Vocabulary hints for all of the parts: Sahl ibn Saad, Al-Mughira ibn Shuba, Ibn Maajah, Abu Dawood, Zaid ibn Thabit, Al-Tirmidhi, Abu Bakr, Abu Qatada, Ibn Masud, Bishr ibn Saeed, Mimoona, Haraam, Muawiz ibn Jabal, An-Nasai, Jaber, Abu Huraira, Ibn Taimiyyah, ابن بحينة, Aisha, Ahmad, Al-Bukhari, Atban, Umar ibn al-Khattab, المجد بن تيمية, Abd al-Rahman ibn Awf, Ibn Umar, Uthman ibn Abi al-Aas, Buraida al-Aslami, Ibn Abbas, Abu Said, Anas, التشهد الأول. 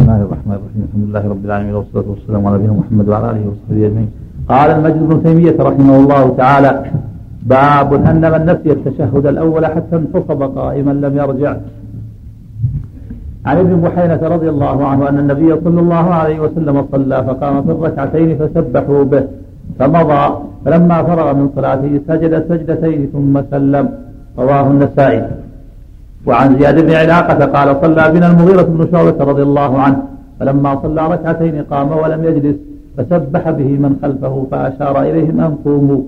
بسم الله الرحمن الرحيم. الحمد لله رب العالمين والصلاة والسلام على نبينا محمد وعلى آله وصحبه أجمعين. قال المجد بن تيمية رحمه الله تعالى: باب أن من نسي التشهد الأول حتى انتصب قائما لم يرجع. عن ابن بحينة رضي الله عنه أن النبي صلى الله عليه وسلم صلى فقام في الركعتين فسبحوا به فمضى، فلما فرغ من صلاته سجد سجدتين ثم سلم. رواه النسائي. وعن زياد بن علاقة قال: صلى بنا المغيرة بن شعبة رضي الله عنه، فلما صلى ركعتين قام ولم يجلس، فسبح به من خلفه فأشار إليهم أن قوموا،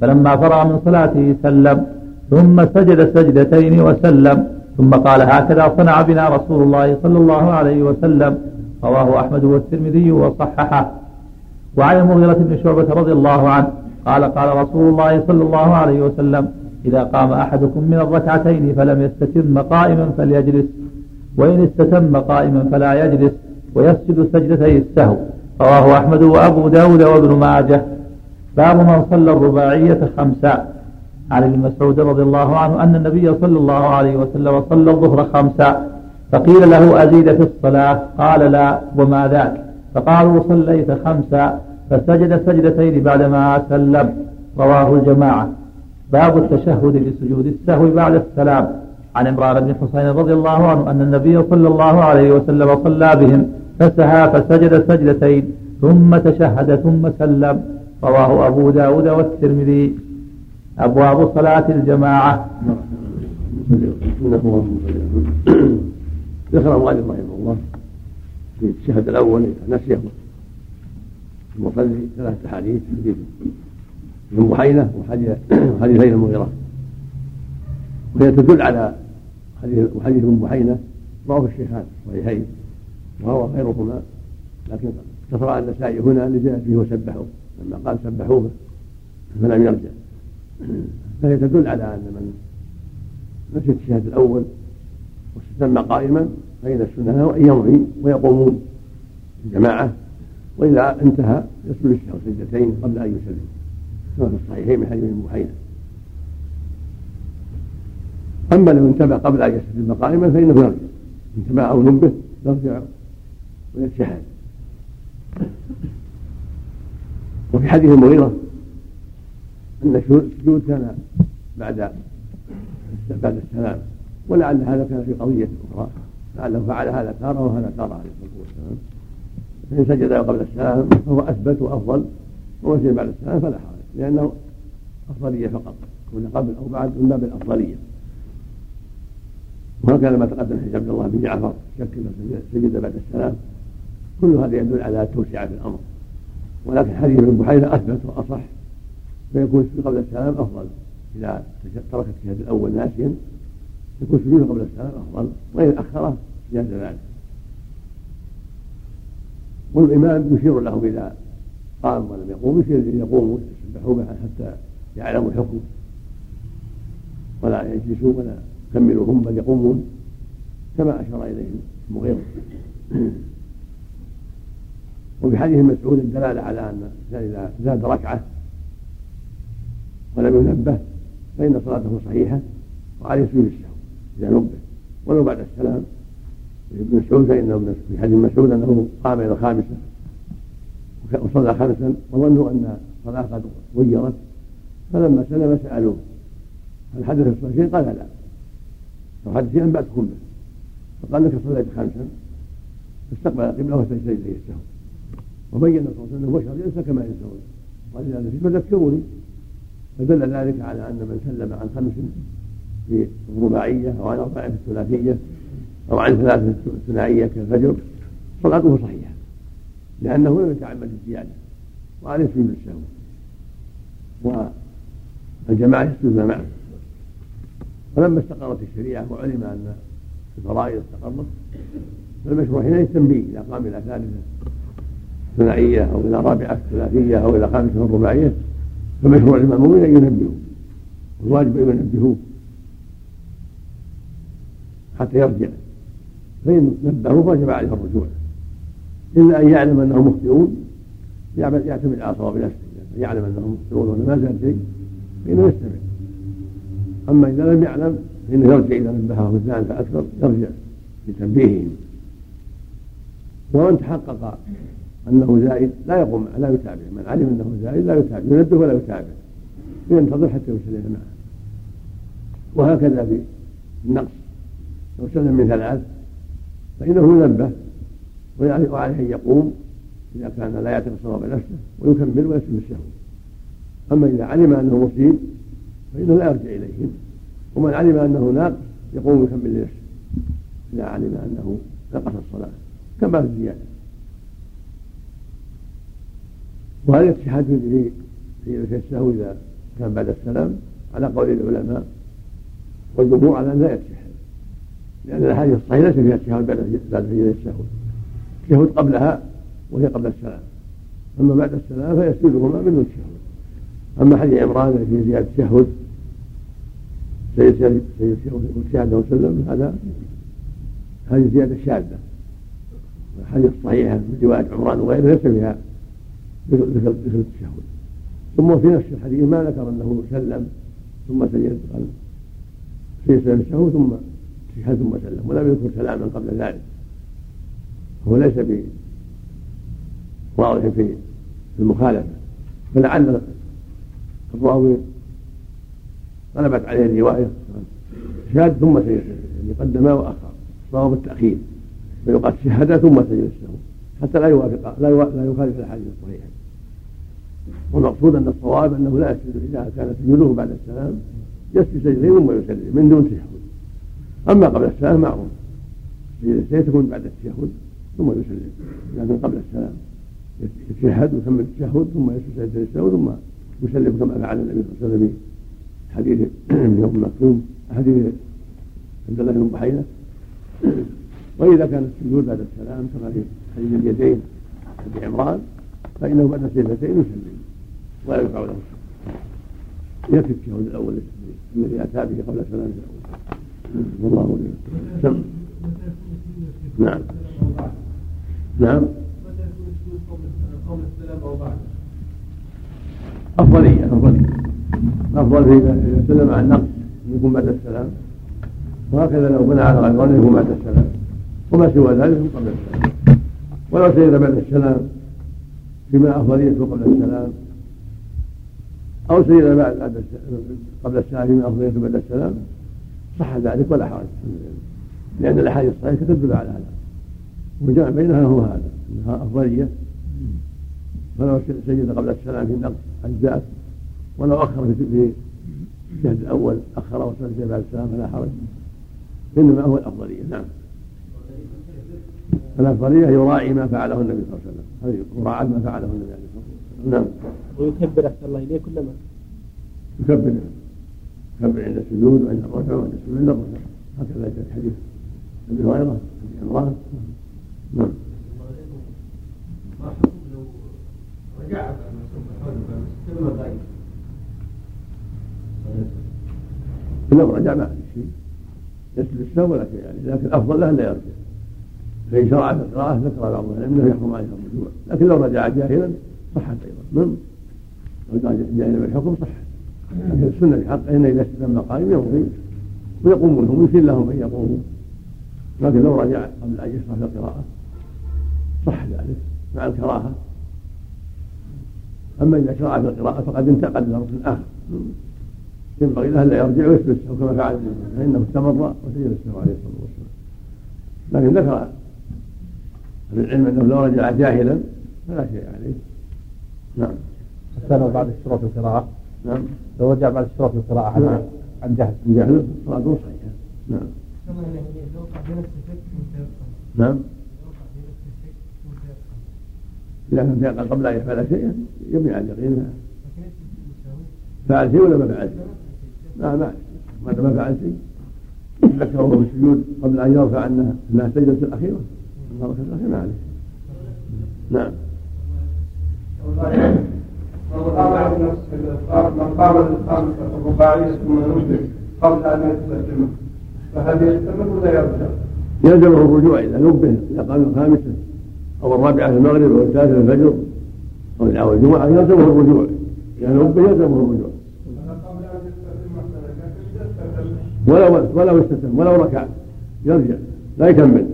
فلما فرغ من صلاته سلم ثم سجد سجدتين وسلم، ثم قال: هكذا صنع بنا رسول الله صلى الله عليه وسلم. رواه أحمد والترمذي وصححه. وعن المغيرة بن شعبة رضي الله عنه قال: قال رسول الله صلى الله عليه وسلم: إذا قام أحدكم من الركعتين فلم يستتم قائما فليجلس، وإن استتم قائما فلا يجلس، ويسجد سجدتي السهو. رواه أحمد وأبو داود وابن ماجه. باب من صلى الرباعية خمسا. عن ابن مسعود رضي الله عنه أن النبي صلى الله عليه وسلم صلى الظهر خمسا، فقيل له: أزيد في الصلاة؟ قال: لا، وما ذاك؟ فقالوا: صليت خمسا. فسجد سجدتين بعدما سلم. رواه الجماعة. باب التشهد لسجود السهو بعد السلام. عن عمران بن حسين رضي الله عنه أن النبي صلى الله عليه وسلم صلى بهم فسهى فسجد سجدتين ثم تشهد ثم سلم. رواه أبو داود والترمذي. أبواب صلاة الجماعة. ذكر مالك رحمه الله في الشهد الأول نسيه المصلي ثلاثة حديث من بحينة وحديثين المغيرة، وهي تدل على حديث من بحينة رواه الشيخان الصحيحين وهو غيرهما، لكن اقتصر على النسائي هنا لجاء فيه وسبحوه، لما قال سبحوه فلم يرجع، فهي تدل على أن من نسي التشهد الأول واستتم قائما فإن السنة أن يمضي ويقومون الجماعة، وإذا انتهى يسجد السهو سجدتين قبل أن يسلم، كما في الصحيحين من حديث ابن بحينة. أما لو انتبه قبل أن يستتم قائما فإنه يرجع، انتبه أو نبه يرجع ويتشهد. وفي حديث المغيرة أن السجود كان بعد السلام، ولعل هذا كان في قضية أخرى، لعله فعل هذا تارة وهذا تارة عليه الصلاة والسلام، فإن سجد قبل السلام فهو أثبت وأفضل، ومن سجد بعد السلام فلا حرج، لأنه أفضلية فقط، كون قبل أو بعد من باب الأفضلية. وهكذا ما تقدم حديث عبد الله بن جعفر شك أنه سجد بعد السلام، كل هذا يدل على توسعة في الأمر، ولكن حديث ابن بحيرة أثبت وأصح، فيكون سجود قبل السلام أفضل. إذا ترك التشهد الأول ناسيا يكون سجوده قبل السلام أفضل، وإن أخره جاز ذلك. والإمام يشير لهم إذا قام ولم يقوم، يشير أن يقوموا ويسبحوا به حتى يعلموا الحكم، ولا يجلسوا ولا يكملوا هم بل يقومون، كما أشار إليهم المغيرة. وفي حديث مسعود الدلالة على أن إذا زاد ركعة ولم ينبه فإن صلاته صحيحة وعليه سجود السهو إذا نبه ولو بعد السلام. ابن مسعود فإنه في حديث مسعود أنه قام إلى الخامسة وصلى خامسا وظنوا أن الصلاة قد غيرت، فلما سلم سألوه: هل حدث شيء؟ قال: لا، لو حدث شيئا أنبأتكم به. فقال: لك صليت خامسا، فاستقبل القبلة وسجد إليه السهو، وبين صلى الله عليه وسلم بشر ينسى كما ينسون، قال: إذا نسيت فذكروني. فدل ذلك على أن من سلم عن خمس في الرباعية أو عن أربع في الثلاثية أو عن ثلاث في الثنائية كالفجر صلاته صحيحة، لأنه لم يتعمد الزيادة وعليه سجود السهو، والجماعة يسجدون معه. فلما استقرت الشريعة وعلم أن الفرائض استقرت، فالمشروع هنا التنبيه إذا قام إلى ثالثة ثنائية أو إلى رابعة الثلاثية أو إلى خامسة الرباعية، فمشروع المأمومين أن ينبهوا، والواجب أن ينبهوه حتى يرجع، فإن نبهوه فوجب عليه الرجوع، إلا أن يعلم أنهم مخطئون يعتمد على صواب نفسه، يعلم أنهم مخطئون وأنه ما زال شيء فإنه يستمع. أما إذا لم يعلم فإنه يرجع، إذا نبهه اثنان فأكثر يرجع لتنبيههم. وان تحقق انه زائد لا يقوم لا يتابع، من علم انه زائد لا يتابع، ينده ولا يتابع، ينتظر حتى يسلم معه. وهكذا في النقص لو سلم من ثلاث فانه ينبه وعليه ان يقوم اذا كان لا يعترف صواب نفسه ويكمل ويسلم السهو. اما اذا علم انه مصيب فانه لا يرجع اليهم، ومن علم انه ناقص يقوم ويكمل لنفسه اذا علم انه نقص الصلاه كما في الزياده. وهل يتشهد في السهو اذا كان بعد السلام؟ على قول العلماء والجمهور على ان لا يتشهد، لان الحديث الصحيح ليس فيها التشهد بعد سجده السهو، التشهد قبلها وهي قبل السلام، اما بعد السلام فيسجدهما منه التشهد. اما حديث عمران الذي فيها التشهد سيد وسلم هذا هذه الزياده الشاذه، والحديث الصحيحه من روايه عمران وغيره ليس فيها ذكر التشهد. ثم في نفس الحديث ما ذكر انه سلم ثم سجد سيسلم السهو ثم تشهد ثم سلم، ولم يذكر سلاما قبل ذلك، هو ليس بواضح في المخالفه، فلعل الراوي طلبت عليه الروايه شهد ثم سجد، يعني قدم واخر، صواب التاخير، فيقال شهد ثم سجد السهو حتى لا يوافق لا يخالف الحديث الصحيح. والمقصود ان الصواب انه لا يسجد اذا كان سجوده بعد السلام، يسجد سجدين ثم يسلم من دون تشهد. اما قبل السلام معهم سجدتين تكون بعد التشهد ثم يسلم، لكن قبل السلام يتشهد ويكمل التشهد ثم يسجد سجدتين ثم يسلم كما فعل النبي صلى الله عليه وسلم حديث ابن مكتوم حديث عبد الله بن بحيره. واذا كان السجود بعد السلام كما في حديث اليدين ابي عمران فانه بعد سجدتين يسلم ولا يرفع له السلام، يكفي التشهد الاول الذي اتى به قبل السلام الاول. والله اولي. نعم نعم. متى يكون السجود قبل السلام او بعد؟ أفضل إذا سلم عن نقص يكون بعد السلام، وهكذا لو بنى على غير يكون بعد السلام، وما سوى ذلك يكون قبل السلام. ولو سجد بعد السلام فيما أفضلية قبل السلام، أو سجد بعد قبل السلام فيما أفضلية بعد السلام، صح ذلك ولا حرج، لأن الأحاديث الصحيحة تدل على هذا، والجمع بينها هو هذا أنها أفضلية. فلو سجد قبل السلام في النقص أجزاء، ولو أخر في الشهد الأول أخر وسجد بعد السلام فلا حرج، إنما هو الأفضلية. نعم. الأفضلية يراعي ما فعله النبي صلى الله عليه وسلم، يراعي ما فعله النبي صلى الله عليه وسلم. نعم. ويكبر أحسن الله إليه كلما يكبر عند السجود وعند الركوع وعند السجود عند الركوع، هكذا جاء الحديث أبي هريرة عن عمران. نعم. جاء لو رجع ما في شيء يسلسل ولا شيء يعني، لكن الافضل له لا يرجع، فان شرع في القراءه ذكر بعض اهل العلم انه يحكم عليه الرجوع، لكن لو رجع جاهلا صحت ايضا، لو رجع جاهلا بالحكم صحت، لكن السنه في حقه انه اذا استلم قائم يمضي ويقوم لهم ويسير لهم ان يقوموا، لكن لو رجع قبل ان يشرع في القراءه صح ذلك مع الكراهه. اما اذا شرع في القراءه فقد انتقل الى ركن اخر، ينبغي له الا يرجع ويسجد كما فعل، فانه استمر وسجد السهو عليه الصلاه والسلام. لكن ذكر العلم انه لو رجع جاهلا فلا شيء عليه. نعم. الثاني بعد اشتراط القراءه. نعم. لو رجع بعد اشتراط القراءه عن جهل الصلاه صحيحه. نعم. نعم. إذا كان يقل قبل أن يفعل شيئا يبني على اليقين فعل شيء ولا ما فعل شيء؟ ما فعل شيء ذكره بالسجود قبل أن يرفع أنها سجدة الأخيرة، الله ركعة الأخيرة ما عليه. نعم. من قام للخامسة الرباعية ثم يسلم قبل أن يسلم فهل يستمر ولا يرجع؟ يلزمه الرجوع إذا نبه إذا قام الخامسة أو الرابعة المغرب أو الثالثة الفجر أو الجمعة يلزمه الرجوع، يعني ربه يلزمه الرجوع ولو استتم ولو ركع يرجع لا يكمل،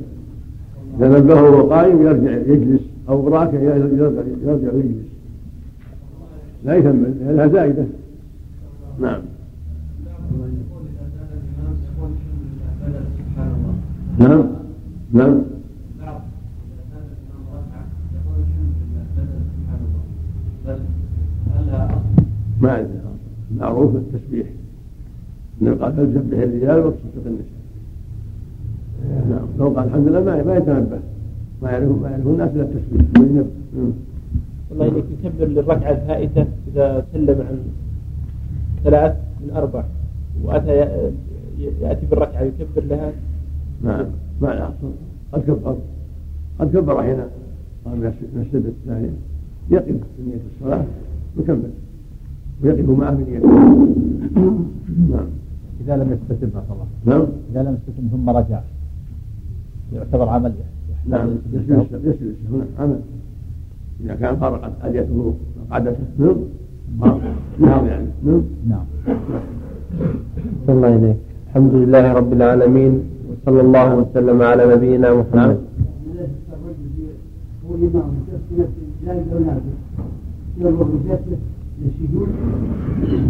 تنبهه وقائم يرجع يجلس أو راكع يرجع يجلس لا يكمل لأنها زائدة. نعم. نعم نعم ما معروف التسبيح إنه قال فلتسبح الرجال وتصدق النساء. نعم لو قال الحمد لله ما يتنبه ما يعرفه الناس إلا التسبيح. والله إنك يكبر للركعة الفائتة إذا سلم عن ثلاث من أربع وأتى يأتي بالركعة يكبر لها. نعم ما الأحسن قد كبر هنا قام نسبت الثانية يقف في نية الصلاة ويكمل ويقف معه في نية. نعم إذا لم يستتم صلاة. نعم إذا لم يستتم ثم رجع يعتبر عمل. نعم يسجد هنا عمل إذا كان فرقت أديته قعدته. نعم يعني. نعم الله إليك. الحمد لله رب العالمين صلى الله وسلم على نبينا محمد.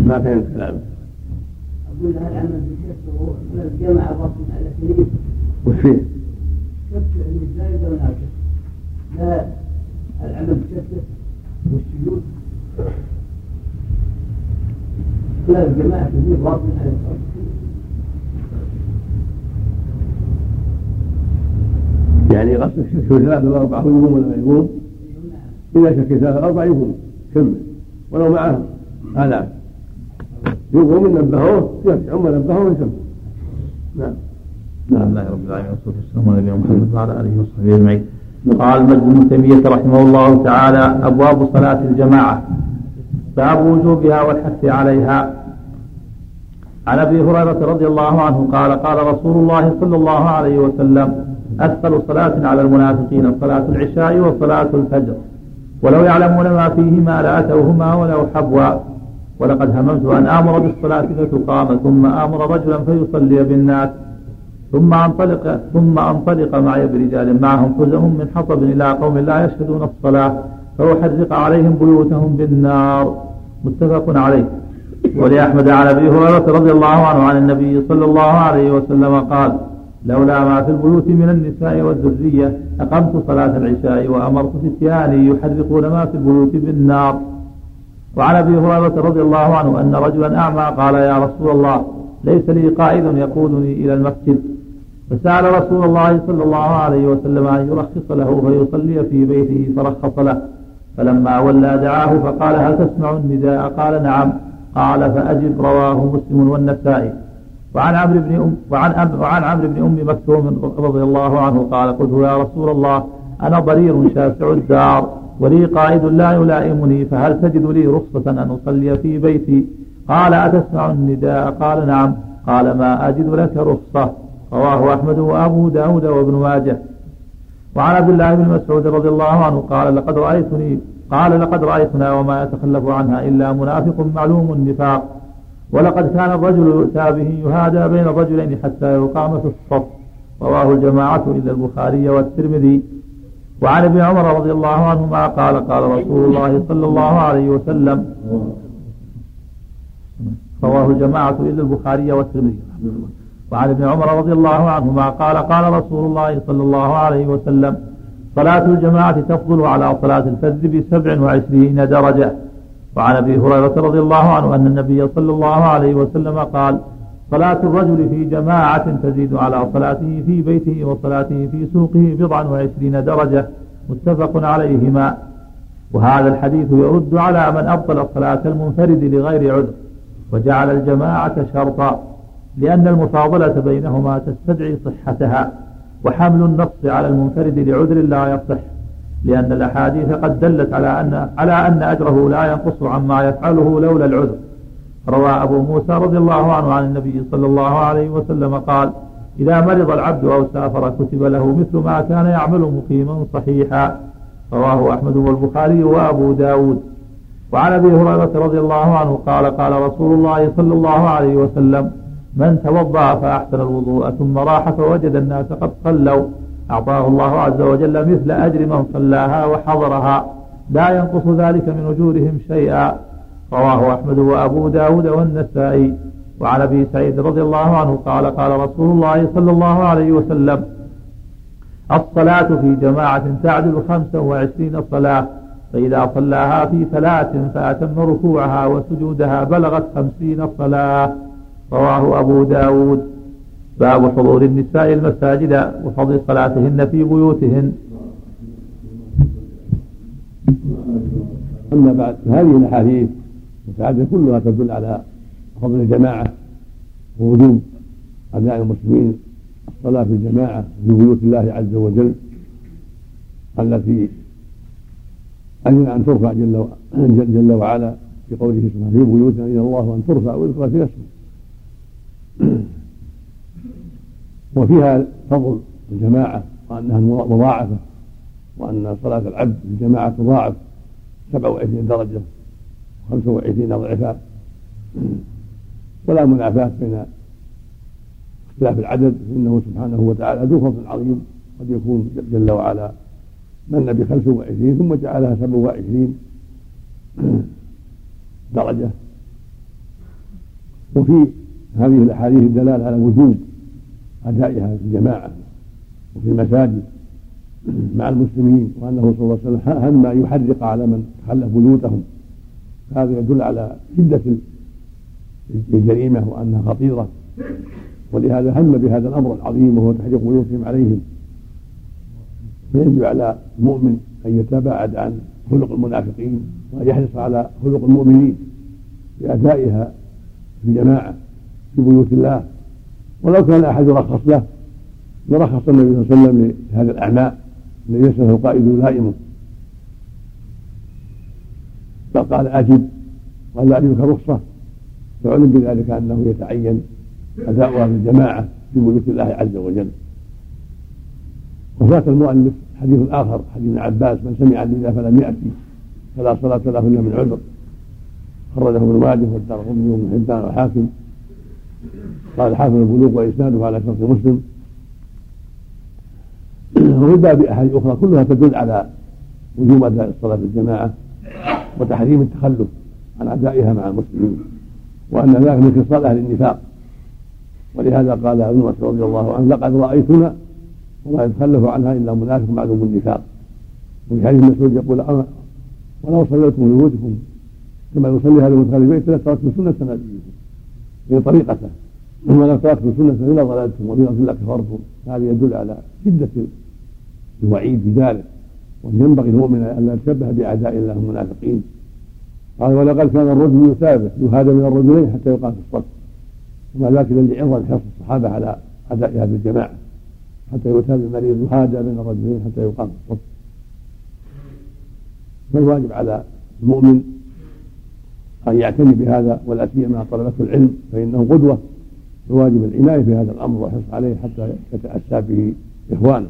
ما كان الكلام أقول هل عمل بجسر جمع بطن على سرير وفيه كبت عن الزائد وناجس لا العمل بجسر والسجود لا الجماعة سرير بطن على السرير يعني غسل شكو ثلاثة وأربعة يقوم ولا يقوم إذا شكو ثلاثة وأربعة يقوم كمل ولو معهم آلاف يقوم نبهوه يرجعون ونبهوه ويكمل. نعم الحمد لله رب العالمين والصلاة والسلام على نبينا محمد وعلى آله وصحبه أجمعين. قال ابن تيمية رحمه الله تعالى: أبواب صلاة الجماعة. باب وجوبها والحث عليها. عن أبي هريرة رضي الله عنه قال: قال رسول الله صلى الله عليه وسلم: أسفل صلاة على المنافقين صلاة العشاء وصلاة الفجر، ولو يعلمون ما فيهما لأتوهما ولو حبوا، ولقد هممت أن آمر بالصلاة فتقام، ثم آمر رجلا فيصلي بالناس، ثم أنطلق معي برجال معهم حزم من حطب إلى قوم لا يشهدون الصلاة، فأحرق عليهم بيوتهم بالنار. متفق عليه. ولأحمد عن أبي هريرة رضي الله عنه عن النبي صلى الله عليه وسلم قال: لولا ما في البيوت من النساء والذرية أقمت صلاة العشاء وأمرت فتياني يحرقون ما في البيوت بالنار. وعن أبي هريرة رضي الله عنه أن رجلا أعمى قال: يا رسول الله، ليس لي قائد يقودني إلى المسجد، فسأل رسول الله صلى الله عليه وسلم أن يرخص له فيصلي في بيته فرخص له، فلما ولى دعاه فقال: هل تسمع النداء؟ قال: نعم. قال: فأجب. رواه مسلم والنسائي. وعن عمرو بن أم مكتوم رضي الله عنه قال: قلت يا رسول الله، أنا ضرير شاسع الدار، ولي قائد لا يلائمني، فهل تجد لي رخصة أن أصلي في بيتي؟ قال: أتسمع النداء؟ قال: نعم. قال: ما أجد لك رخصة. رواه أحمد وأبو داود وابن ماجه. وعن عبد الله بن مسعود رضي الله عنه قال: لقد رأيتنا وما يتخلف عنها إلا منافق معلوم النفاق، ولقد كان الرجل يؤتى به يهادى بين الرجلين حتى يقام في الصف. رواه الجماعة إلا البخاري والترمذي. وعن ابن عمر رضي الله عنهما قال: قال رسول الله صلى الله عليه وسلم. رواه الجماعة إلا البخاري والترمذي. وعن ابن عمر رضي الله عنهما قال: قال رسول الله صلى الله عليه وسلم: صلاة الجماعة تفضل على صلاة الفجر ب27 درجة. وعن أبي هريرة رضي الله عنه أن النبي صلى الله عليه وسلم قال: صلاة الرجل في جماعة تزيد على صلاته في بيته وصلاته في سوقه 24 درجة. متفق عليهما. وهذا الحديث يرد على من أبطل صلاة المنفرد لغير عذر، وجعل الجماعة شرطا، لأن المفاضلة بينهما تستدعي صحتها، وحمل النص على المنفرد لعذر لا يصح، لأن الأحاديث قد دلت على أن أجره لا ينقص عما يفعله لولا العذر. روى أبو موسى رضي الله عنه عن النبي صلى الله عليه وسلم قال: إذا مرض العبد أو سافر كتب له مثل ما كان يعمل مقيما صحيحا. رواه أحمد والبخاري وأبو داود. وعن أبي هريرة رضي الله عنه قال: قال رسول الله صلى الله عليه وسلم: من توضأ فأحسن الوضوء ثم راح فوجد الناس قد صلوا أعطاه الله عز وجل مثل أجر من صلاها وحضرها لا ينقص ذلك من أجورهم شيئا. رواه أحمد وأبو داود والنسائي. وعن أبي سعيد رضي الله عنه قال قال رسول الله صلى الله عليه وسلم: الصلاة في جماعة تعدل 25 صلاة، فإذا صلاها في ثلاث فأتم ركوعها وسجودها بلغت 50 صلاة. رواه أبو داود. باب حضور النساء المساجد وفضل صلاتهن في بيوتهن. أما بعد، هذه الأحاديث المتعددة كلها تدل على فضل الجماعة ووجوب أبناء المسلمين الصلاة في الجماعة في بيوت الله عز وجل التي أذن أن ترفع جل وعلا في قوله سبحانه: في بيوت أذن الله أن ترفع ويذكر فيها اسمه. وفيها فضل الجماعة وأنها مضاعفة، وأن صلاة العبد في الجماعة تضاعف 27 درجة و25 ضعفا، ولا منافاة بين اختلاف العدد، إنه سبحانه وتعالى ذو فضل عظيم قد يكون جل وعلا من ب25 ثم جعلها 27 درجة. وفي هذه الأحاديث الدلالة على وجوب أدائها في الجماعة وفي المساجد مع المسلمين، وأنه صلى الله عليه وسلم هم ما يحرق على من تخلف بيوتهم. هذا يدل على شدة الجريمة وأنها خطيرة، ولهذا هم بهذا الأمر العظيم وهو تحريق بيوتهم عليهم. فيجب على المؤمن أن يتباعد عن خلق المنافقين وأن يحرص على خلق المؤمنين بأدائها في الجماعة في بيوت الله. ولو كان أحد يرخص له لرخص النبي صلى الله عليه وسلم لهذا الأعماء الذي يسأله القائد لائمه، فقال أجب قال لا أجبك رخصة، فعلم بذلك أنه يتعين أداؤها بالجماعة في بيوت الله عز وجل. وفات المؤلف حديث آخر، حديث ابن عباس: من سمع النداء فلم يأتي فلا صلاة له إلا من عذر. خرجه ابن ماجه والدارقطني وابن حبان والحاكم. قال حافظ البلوغ وإسناده على شرط مسلم. وفي بأحاديث أخرى كلها تدل على وجوب أداء الصلاة بالجماعة وتحريم التخلف عن أدائها مع المسلمين، وأن ذلك من خصال أهل النفاق. ولهذا قال ابن مسعود رضي الله عنه: لقد رأيتنا وما يتخلف عنها إلا منافق معلوم النفاق. وفي حديث مسعود يقول: ولو صليتم بيوتكم كما يصلي هذا المدخل البيت لتركتم سنة نبيكم في طريقته، ولو تركتم سنة إلا ضلالتم وبغض الله كفرتم. هذا يدل على شدة الوعيد بذلك، وينبغي المؤمن أن لا يتشبه بأعداء الله المنافقين. قال: ولقد كان الرجل يثابت يهاد من الرجلين حتى يقام في الصف، وما ذاك الذي عرض حرص الصحابة على أدائها بالجماعة حتى يثاب المريض يهاد من الرجلين حتى يقام في الصف. فالواجب على المؤمن أن يعتني بهذا، ولا سيما طلبته العلم فإنه قدوة، فواجب العناية بهذا الأمر والحرص عليه حتى يتأسى به إخوانه.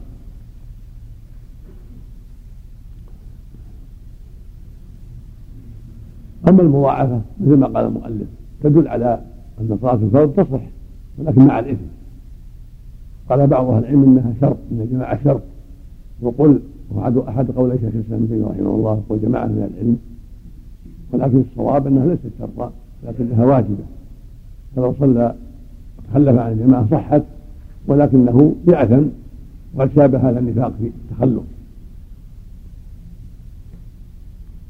أما المضاعفة مثل ما قال المؤلف تدل على أن صلاة الفرد تصح ولكن مع الإثم. قال بعض أهل العلم أنها شرط، أن الجماعة شرط. وقل وعدوا أحد قولي شيخ الإسلام ابن تيمية رحمه الله وجماعة من العلم، ولكن الصواب أنها ليست شرطا لكنها واجبة. فلو صلى تخلف عن الجماعة صحت، ولكنه يأثم وقد شابه هذا النفاق في التخلف،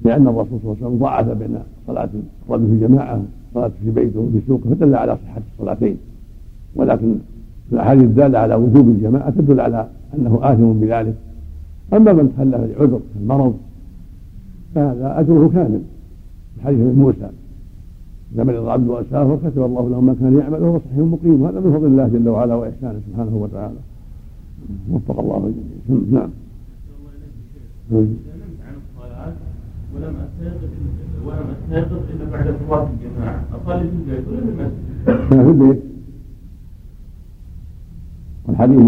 لأن الرسول صلى الله عليه وسلم ضاعف بين صلاة الرجل في جماعة وصلاة في بيته وفي سوقه، فدل على صحة الصلاتين. ولكن الأحاديث الدالة على وجوب الجماعة تدل على أنه آثم بذلك. أما من تخلف العذر المرض فهذا أجره كامل. الحديث من موسى: إذا مرض العبد وأسافر كتب الله له ما كان يعمل وهو صحيح مقيم. هذا من فضل الله جل وعلا وإحسانه سبحانه وتعالى. وفق الله جميعا. نعم. ولم أستيقظ إلا بعد صلاة الجماعة، أصلي في البيت ولا في المسجد؟ في البيت. والحديث: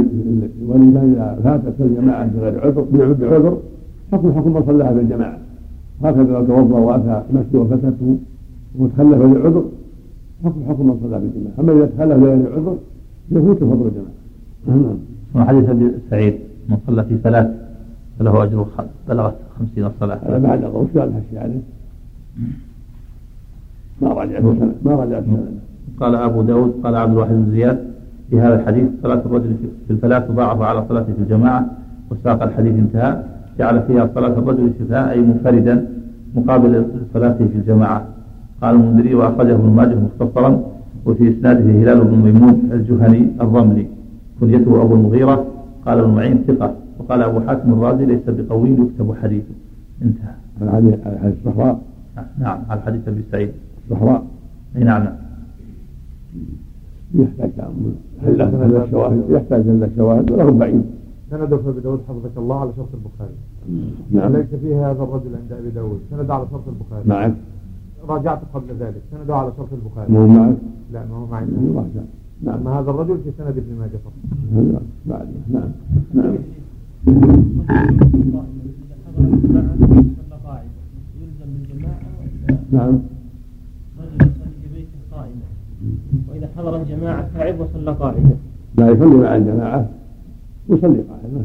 وإذا فاتت الجماعة بغير عذر فقل حكم من صلاها بالجماعة. هكذا لو توضأ وأتى المسجد وفتته وتخلف بالعذر فقل حكم من صلاها بالجماعة. أما إذا تخلف بغير عذر يفوت فضل الجماعة. وحديث أبي سعيد من صلى في ثلاث فله أجر بلغت 50 صلاة. هذا ما علقه وش قال هالشيء عليه؟ ما رجعت. قال أبو داود قال عبد الواحد بن زياد في هذا الحديث صلاة الرجل في الفلاة تضاعف على صلاة في الجماعة، وساق الحديث انتهى. جعل فيها صلاة الرجل شفاء أي منفردا مقابل صلاته في الجماعة. قال المنذري وأخرجه ابن ماجه مختصرا، وفي إسناده هلال بن ميمون الجهني الرملي كنيته أبو المغيرة. قال ابن معين ثقة، وقال أبو حاتم الرازي ليس بقوي يكتب حديثه. انتهى. على حديث الصحراء؟ نعم، على حديث أبي سعيد الصحراء. نعم، يحتاج إلى شواهد وله بعيد. سند أبي داود حفظك الله على شرط البخاري. نعم. ليس فيه هذا الرجل عند أبي داود. سند على شرط البخاري. نعم. راجعت قبل ذلك. سند على شرط البخاري. مو معك؟ لا، ما هو معي. نعم. ما هذا الرجل في سند ابن ماجه فقط. بعد. نعم. نعم. نعم. رجل يصلي في بيته قائما، وإذا حضر الجماعة تعب وصلى قاعدا. لا يصلي مع الجماعة. ويصلي قاعدا،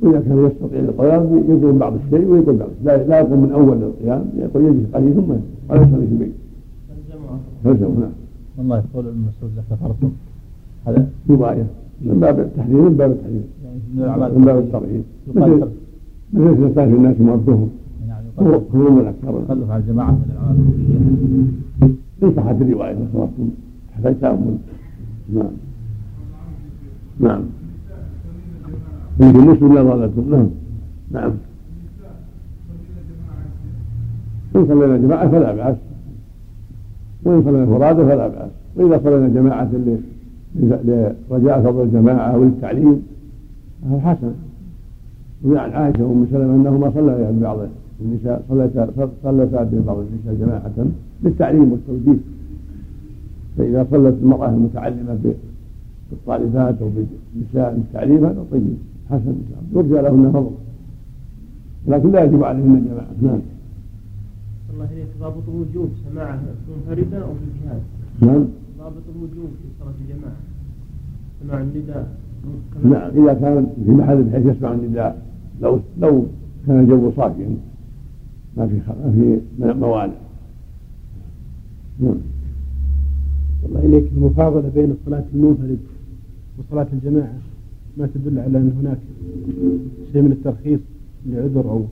واذا كان يستطيع القيام يقوم بعض الشيء ويقول بعض الشيء، لا يقوم من اول القيام، يقول يجلس قليل ثم ولا يصلي في البيت. فالجمعه نعم والله يقول ابن مسعود لكفرتم، هذا روايه من باب التحذير، من باب التحذير من باب الترهيب، مثل يستهزئ الناس مرضهم هم الاكثر تخلف على الجماعه من العالم. ليس صحت الروايه لكفرتم، تحتاج تامل. نعم نعم يمكن مسلم لا ضالتهم. نعم نعم. إن صلينا جماعة فلا بأس، وإن صلينا فرادة فلا بأس، وإذا صلينا جماعة لرجاء فضل الجماعة أو للتعليم هذا حسن. وعن عائشة وأم سلمة أنهما صليا ببعض النساء، صلتا ببعض النساء جماعة للتعليم والتوجيه. فإذا صلت المرأة المتعلمة بالطالبات أو بالنساء للتعليم هذا طيب حسن يرجى لهن فضل، لكن لا يجب عليهن الجماعة. نعم. الله يريد ضابط الوجوب سماعها منفردة أو بالجهاز. نعم. ضابط الوجوب في صلاة الجماعة سماع النداء. نعم، إذا كان في محل بحيث يسمع النداء، لو كان الجو صافيا ما في موانع. نعم. والله إليك المفاضلة بين الصلاة المنفرد وصلاة الجماعة ما تدل على أن هناك شيء من الترخيص لعذر أو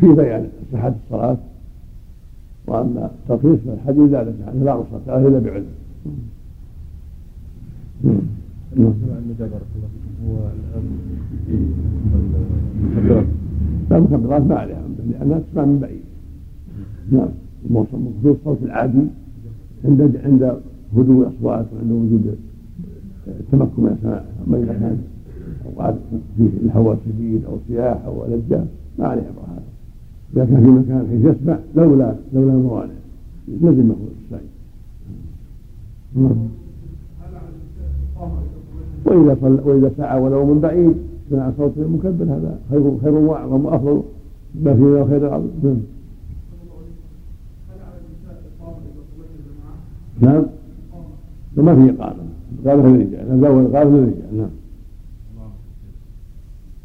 في بيان صحة الصلاة، وأما الترخيص فالحديث لا رخصة إلا بعذر. المخدرات ما عليها لأنها تسمع من بعيد. نعم. مخصوص صوت العادي عند هدوء الأصوات وعند وجود التمكن من سماعها، أما إذا كان أوقات فيه الهواء شديد أو صياح أو لجة ما عليه أمر هذا. إذا كان في مكان حيث يسمع لولا موانع لازم يخرج السعي. وإذا سعى ولو من بعيد سمع صوت المكبر هذا خير وأعظم وأفضل ما فيه وخير العظيم. نعم. وما فيه إقامة قالها للرجال، أنا داول قالها للرجال. نعم.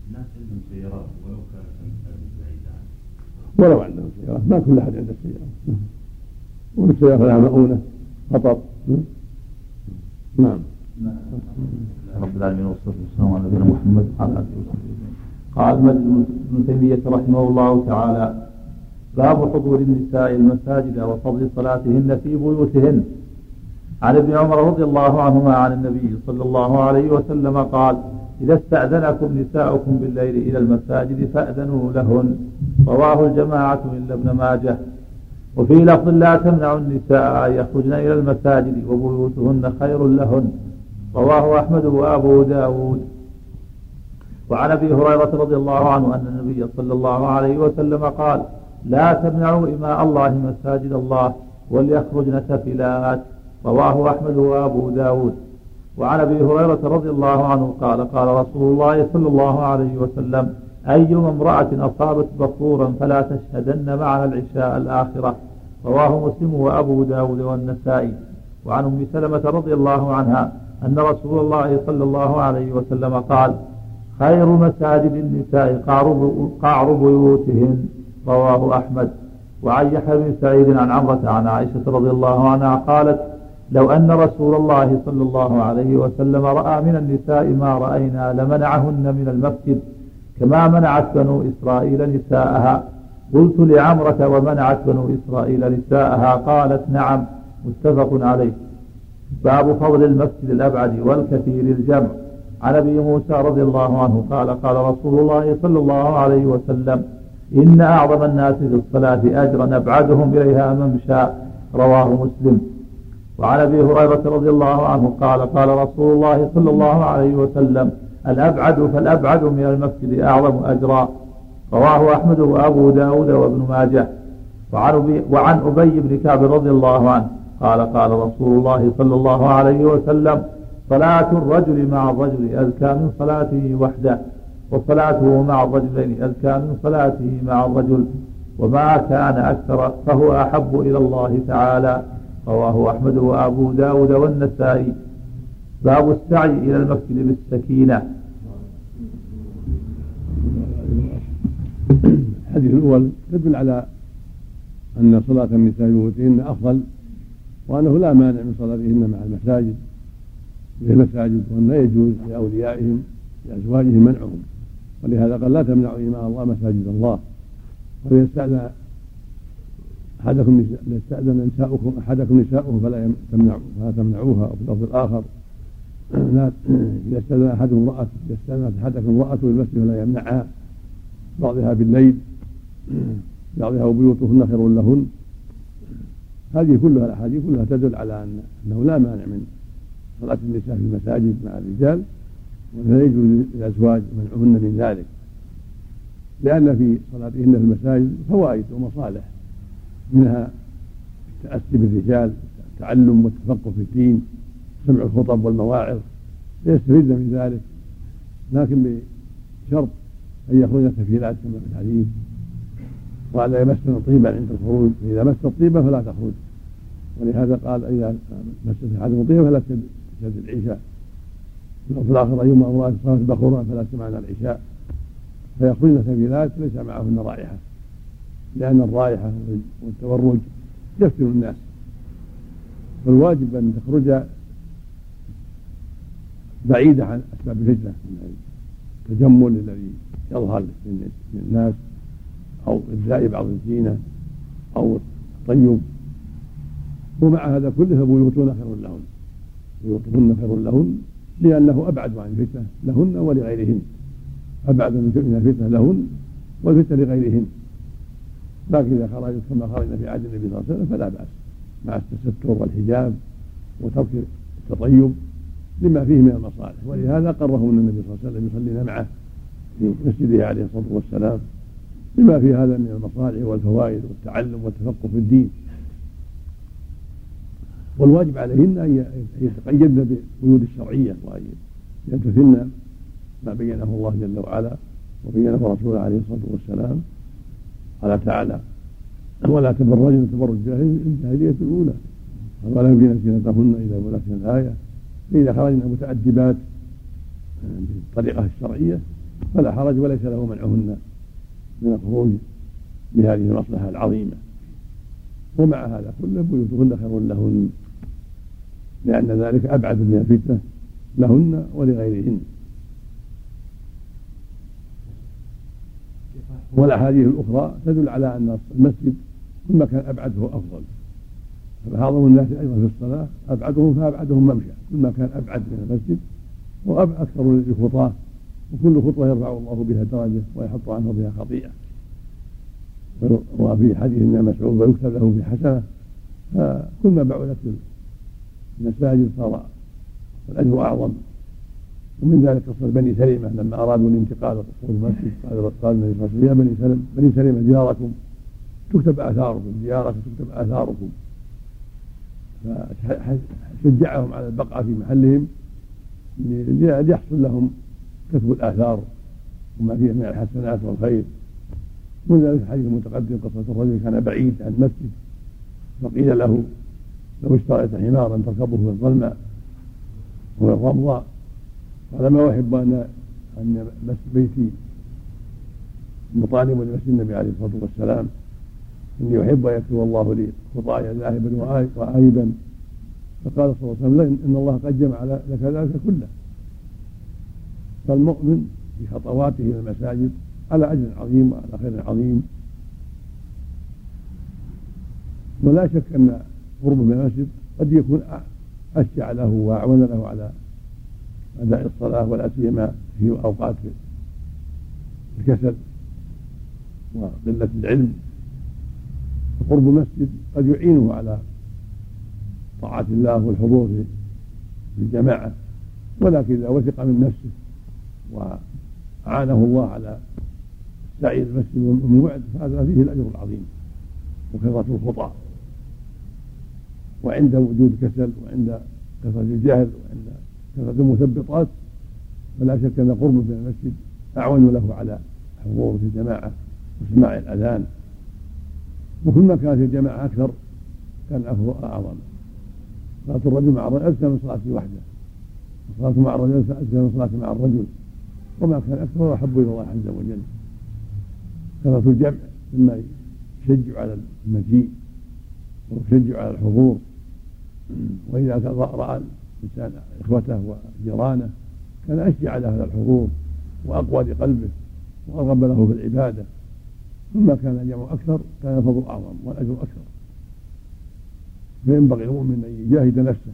الناس عندهم سيارات ولو كانت بعيدة، ولو عندهم سيارات ما كل أحد عنده سيارة، والسيارة لها مؤونة خطر. نعم. رب العالمين والصلاة والسلام على نبينا محمد وعلى آله وصحبه. قال ابن تيمية رحمه الله تعالى: باب حضور النساء المساجد وفضل صلاتهن في بيوتهن. عن ابن عمر رضي الله عنهما عن النبي صلى الله عليه وسلم قال: إذا استأذنكم نساؤكم بالليل إلى المساجد فأذنوا لهن. رواه الجماعة إلا ابن ماجه. وفي لفظ: لا تمنع النساء أن يخرجن إلى المساجد وبيوتهن خير لهن. رواه أحمد وأبو داود. وعن أبي هريرة رضي الله عنه أن النبي صلى الله عليه وسلم قال: لا تمنعوا إماء الله مساجد الله وليخرجن تفلات. رواه أحمد وأبو داود. وعن أبي هريرة رضي الله عنه قال: قال رسول الله صلى الله عليه وسلم: أيما امرأة أصابت بخورا فلا تشهدن معها العشاء الآخرة. رواه مسلم وأبو داود والنسائي. وعن أم سلمة رضي الله عنها أن رسول الله صلى الله عليه وسلم قال: خير مساجد النساء قعر بيوتهن. رواه أحمد. وعن يحيى بن سعيد عن عمرة عن عائشة رضي الله عنها قالت: لو أن رسول الله صلى الله عليه وسلم رأى من النساء ما رأينا لمنعهن من المسجد كما منعت بنو إسرائيل نساءها. قلت لعمرة: ومنعت بنو إسرائيل نساءها؟ قالت: نعم. متفق عليه. باب فضل المسجد الأبعد والكثير الجمع. عن أبي موسى رضي الله عنه قال: قال رسول الله صلى الله عليه وسلم: إن أعظم الناس بالصلاة أجرا أبعدهم إليها ممشى. رواه مسلم. وعن أبي هريرة رضي الله عنه قال: قال رسول الله صلى الله عليه وسلم: الأبعد فالأبعد من المسجد أعظم أجرا. رواه أحمد وأبو داود وابن ماجه. وعن أبي بن كعب رضي الله عنه قال: قال رسول الله صلى الله عليه وسلم: صلاة الرجل مع الرجل أزكى من صلاته وحده، وصلاته مع الرجلين أزكى من صلاته مع الرجل، وما كان أكثر فهو أحب إلى الله تعالى. رواه أحمد وأبو داود والنسائي. باب السعي إلى المسجد بالسكينة. الحديث الأول تدل على أن صلاة النساء بيوتهن أفضل، وأنه لا مانع من صلاتهن مع المساجد وأن لا يجوز لأوليائهم لأزواجهم منعهم، ولهذا قال: لا تمنعوا إماء الله مساجد الله. وليستأذن أحدكم نساؤه فلا تمنعوها. وفي الآخر: ليستأذن أحدكم امرأته بالمسجد فلا يمنعها، بعضها بالليل، بعضها وبيوتهن خير لهن. هذه كلها الأحاديث كلها تدل على أنه لا مانع من صلاة النساء في المساجد مع الرجال، ولا يجوز للأزواج منعهن من ذلك، لأن في صلاتهن في المساجد فوائد ومصالح، منها التأسي بالرجال، التعلم والتفقه في الدين، سمع الخطب والمواعظ، يستفيدن من ذلك، لكن بشرط أن يخرجن سفيلات كما في الحديث، وألا يمسن طيبا عند الخروج، فإذا مس الطيبة فلا تخرج. ولهذا قال: إذا مست أحدكم طيبة فلا تشهد العشاء. وفي الآخر: أيما امرأة صارت بخورا فلا تسمعن العشاء. فيخرجن سبيلات ليس معهن رائحة، لأن الرائحة والتورج يفتن الناس، فالواجب أن تخرج بعيدة عن أسباب الفتنة، التجمل الذي يظهر للناس، أو إبداء بعض الزينة أو الطيب. ومع هذا كله: بيوتهن خير لهن، بيوتهن خير لهن، لأنه أبعد عن الفتنة لهن ولغيرهن، أبعد من الفتنة لهن والفتنة لغيرهن. لكن إذا خرجت كما خرجنا في عهد النبي صلى الله عليه وسلم فلا بأس، مع التستر والحجاب وترك التطيب لما فيه من المصالح. ولهذا قرهم النبي صلى الله عليه وسلم يصلينا معه في مسجده عليه الصلاة والسلام، لما في هذا من المصالح والفوائد والتعلم والتفقه في الدين. والواجب عليهن أن يتقيدن بالقيود الشرعية، وأن يمتثلن ما بينه الله جل وعلا وبينه رسوله عليه الصلاة والسلام قال تعالى: ولا تبرجن تبرج الجاهلية الأولى، ولا يبدين زينتهن إلا بلغتن الآية. فإذا خرجن متأدبات بالطريقة الشرعية فلا حرج، وليس له منعهن من الخروج لهذه المصلحة العظيمة. ومع هذا كله: بيوتهن خير لهن، لأن ذلك أبعد من الفتنة لهن ولغيرهن. والأحاديث الأخرى تدل على أن المسجد كل ما كان أبعده أفضل، فأعظم الناس أيضا في الصلاة أبعدهم فأبعدهم ممشى. كل ما كان أبعد من المسجد وأكثر للخطاة، وكل خطوة يرفع الله بها درجة ويحط عنه بها خطيئة. وفي حديث ابن مسعود: ويكتب له في حسنة. فكل ما بعدت المساجد صار الأجر أعظم. ومن ذلك قصة بني سلمة لما أرادوا الانتقال وقصوا المسجد، قال النبي صلى الله عليه وسلم: يا بني سلمة دياركم تكتب آثاركم، دياركم تكتب آثاركم. فشجعهم على البقعة في محلهم ليحصل لهم كتب الآثار وما فيها من الحسنات والخير. من ذلك الحديث المتقدم قصة الرجل كان بعيد عن المسجد، فقيل له: لو اشتريت حمارا تركبه في الظلماء والرمضاء. قال ما أحب أن بيتي مطالب لمسجد النبي عليه الصلاة والسلام، إني أحب أن يكتب الله لي خطايا ذاهبا وعائبا. فقال صلى الله عليه وسلم إن الله قد جمع لك ذلك كله. فالمؤمن بخطواته إلى المساجد على أجر عظيم وعلى خير عظيم، ولا شك أن قربه من المسجد قد يكون أشجع له وأعون له على أداء الصلاة، ولا سيما في أوقات الكسل وقلة العلم. قرب مسجد قد يعينه على طاعة الله والحضور في الجماعة، ولكن إذا وثق من نفسه وأعانه الله على سعي المسجد والوعد فهذا فيه الأجر العظيم وكثرة الخطأ. وعند وجود كسل وعند كثرة الجهل وعند كثرة المثبطات فلا شك أن قرب من المسجد أعون له على حضور في الجماعة وسماع الأذان، وكلما كانت الجماعة أكثر كان أفضل أعظم. صلاة الرجل مع الرجل أزكى من صلاته وحده، وصلاة مع الرجل أزكى من صلاته مع الرجل، وما كان أكثر أحب إلى الله عز وجل. كثرة الجمع مما يشجع على المجيء ويشجع على الحضور، وإذا رأى الإنسان إخوته وجيرانه كان أشجع على هذا الحضور وأقوى لقلبه وأرغب له في العبادة. ثم كان الجمع أكثر كان الفضل أعظم والأجر أكثر. فينبغي المؤمن أن يجاهد نفسه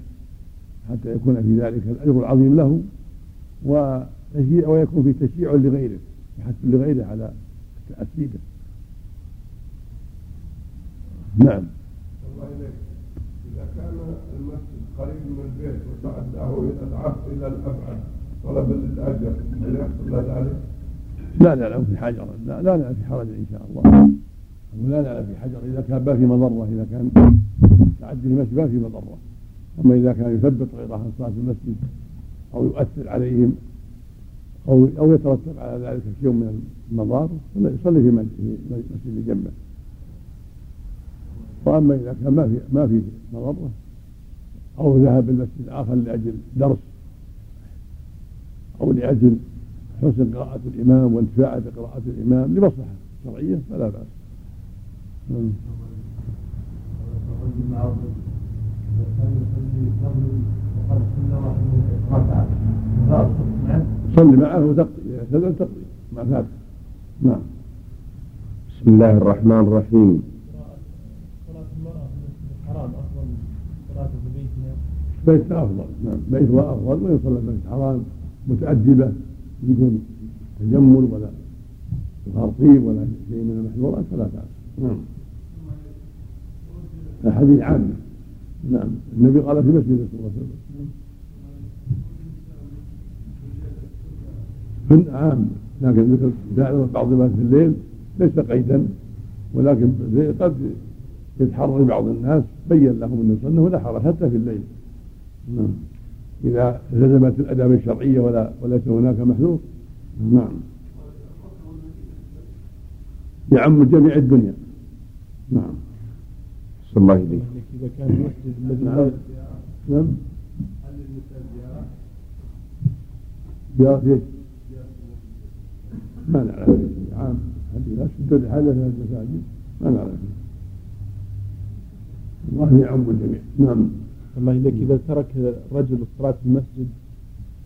حتى يكون في ذلك الأجر العظيم له، ويكون في تشجيع لغيره وحث لغيره على التأسي به. نعم. الله إليك، إذا كان المسجد قريب من البيت وتعداه إلى الأبعد طلبا للأجر هل يحصل ذلك؟ لا نعلم في حجر، لا نعلم في حرج إن شاء الله، ولا نعلم في حجر إذا كان ما في مضرة. إذا كان تعدي المسجد ما في مضرة، أما إذا كان يثبط غيره عن صلاة المسجد أو يؤثر عليهم أو يترتب على ذلك شيء من المضار فلا يصلي في مسجد جنبه. وأما إذا كان ما في مضرة أو ذهب المسجد آخر لأجل درس أو لأجل حسن قراءة الإمام وانتفاع بقراءة الإمام لمصلحة شرعية فلا بأس. صلي معه وتقضي مع فاتح. نعم. بسم الله الرحمن الرحيم. صلاة المرأة في الحرام أفضل صلاة في بيتنا؟ بيتها أفضل. نعم بيتها أفضل، وإن صلى بيت الحرام متأدبة يكون تجمل ولا ترطيب ولا شيء من المحظورات فلا تعرف. نعم. الحديث عام. نعم النبي قال في مسجد صلى الله عليه وسلم. هن عام، لكن ذكر دائما بعض الناس في الليل ليس قيدا، ولكن قد يتحرى بعض الناس بين لهم أن يصنه لا حرج حتى في الليل. نعم. إذا التزمت الآداب الشرعية ولا هناك محذور. نعم يعم جميع الدنيا. نعم صلى الله عليه. إذا كان المسجد الذي نعم هل للنساء زيارة؟ ما نعرف فيه عام هذه لا شدة حالة في المساجد ما نعرف فيه. الله يعم الجميع. نعم الله إليك، إذا ترك رجل الصلاة في المسجد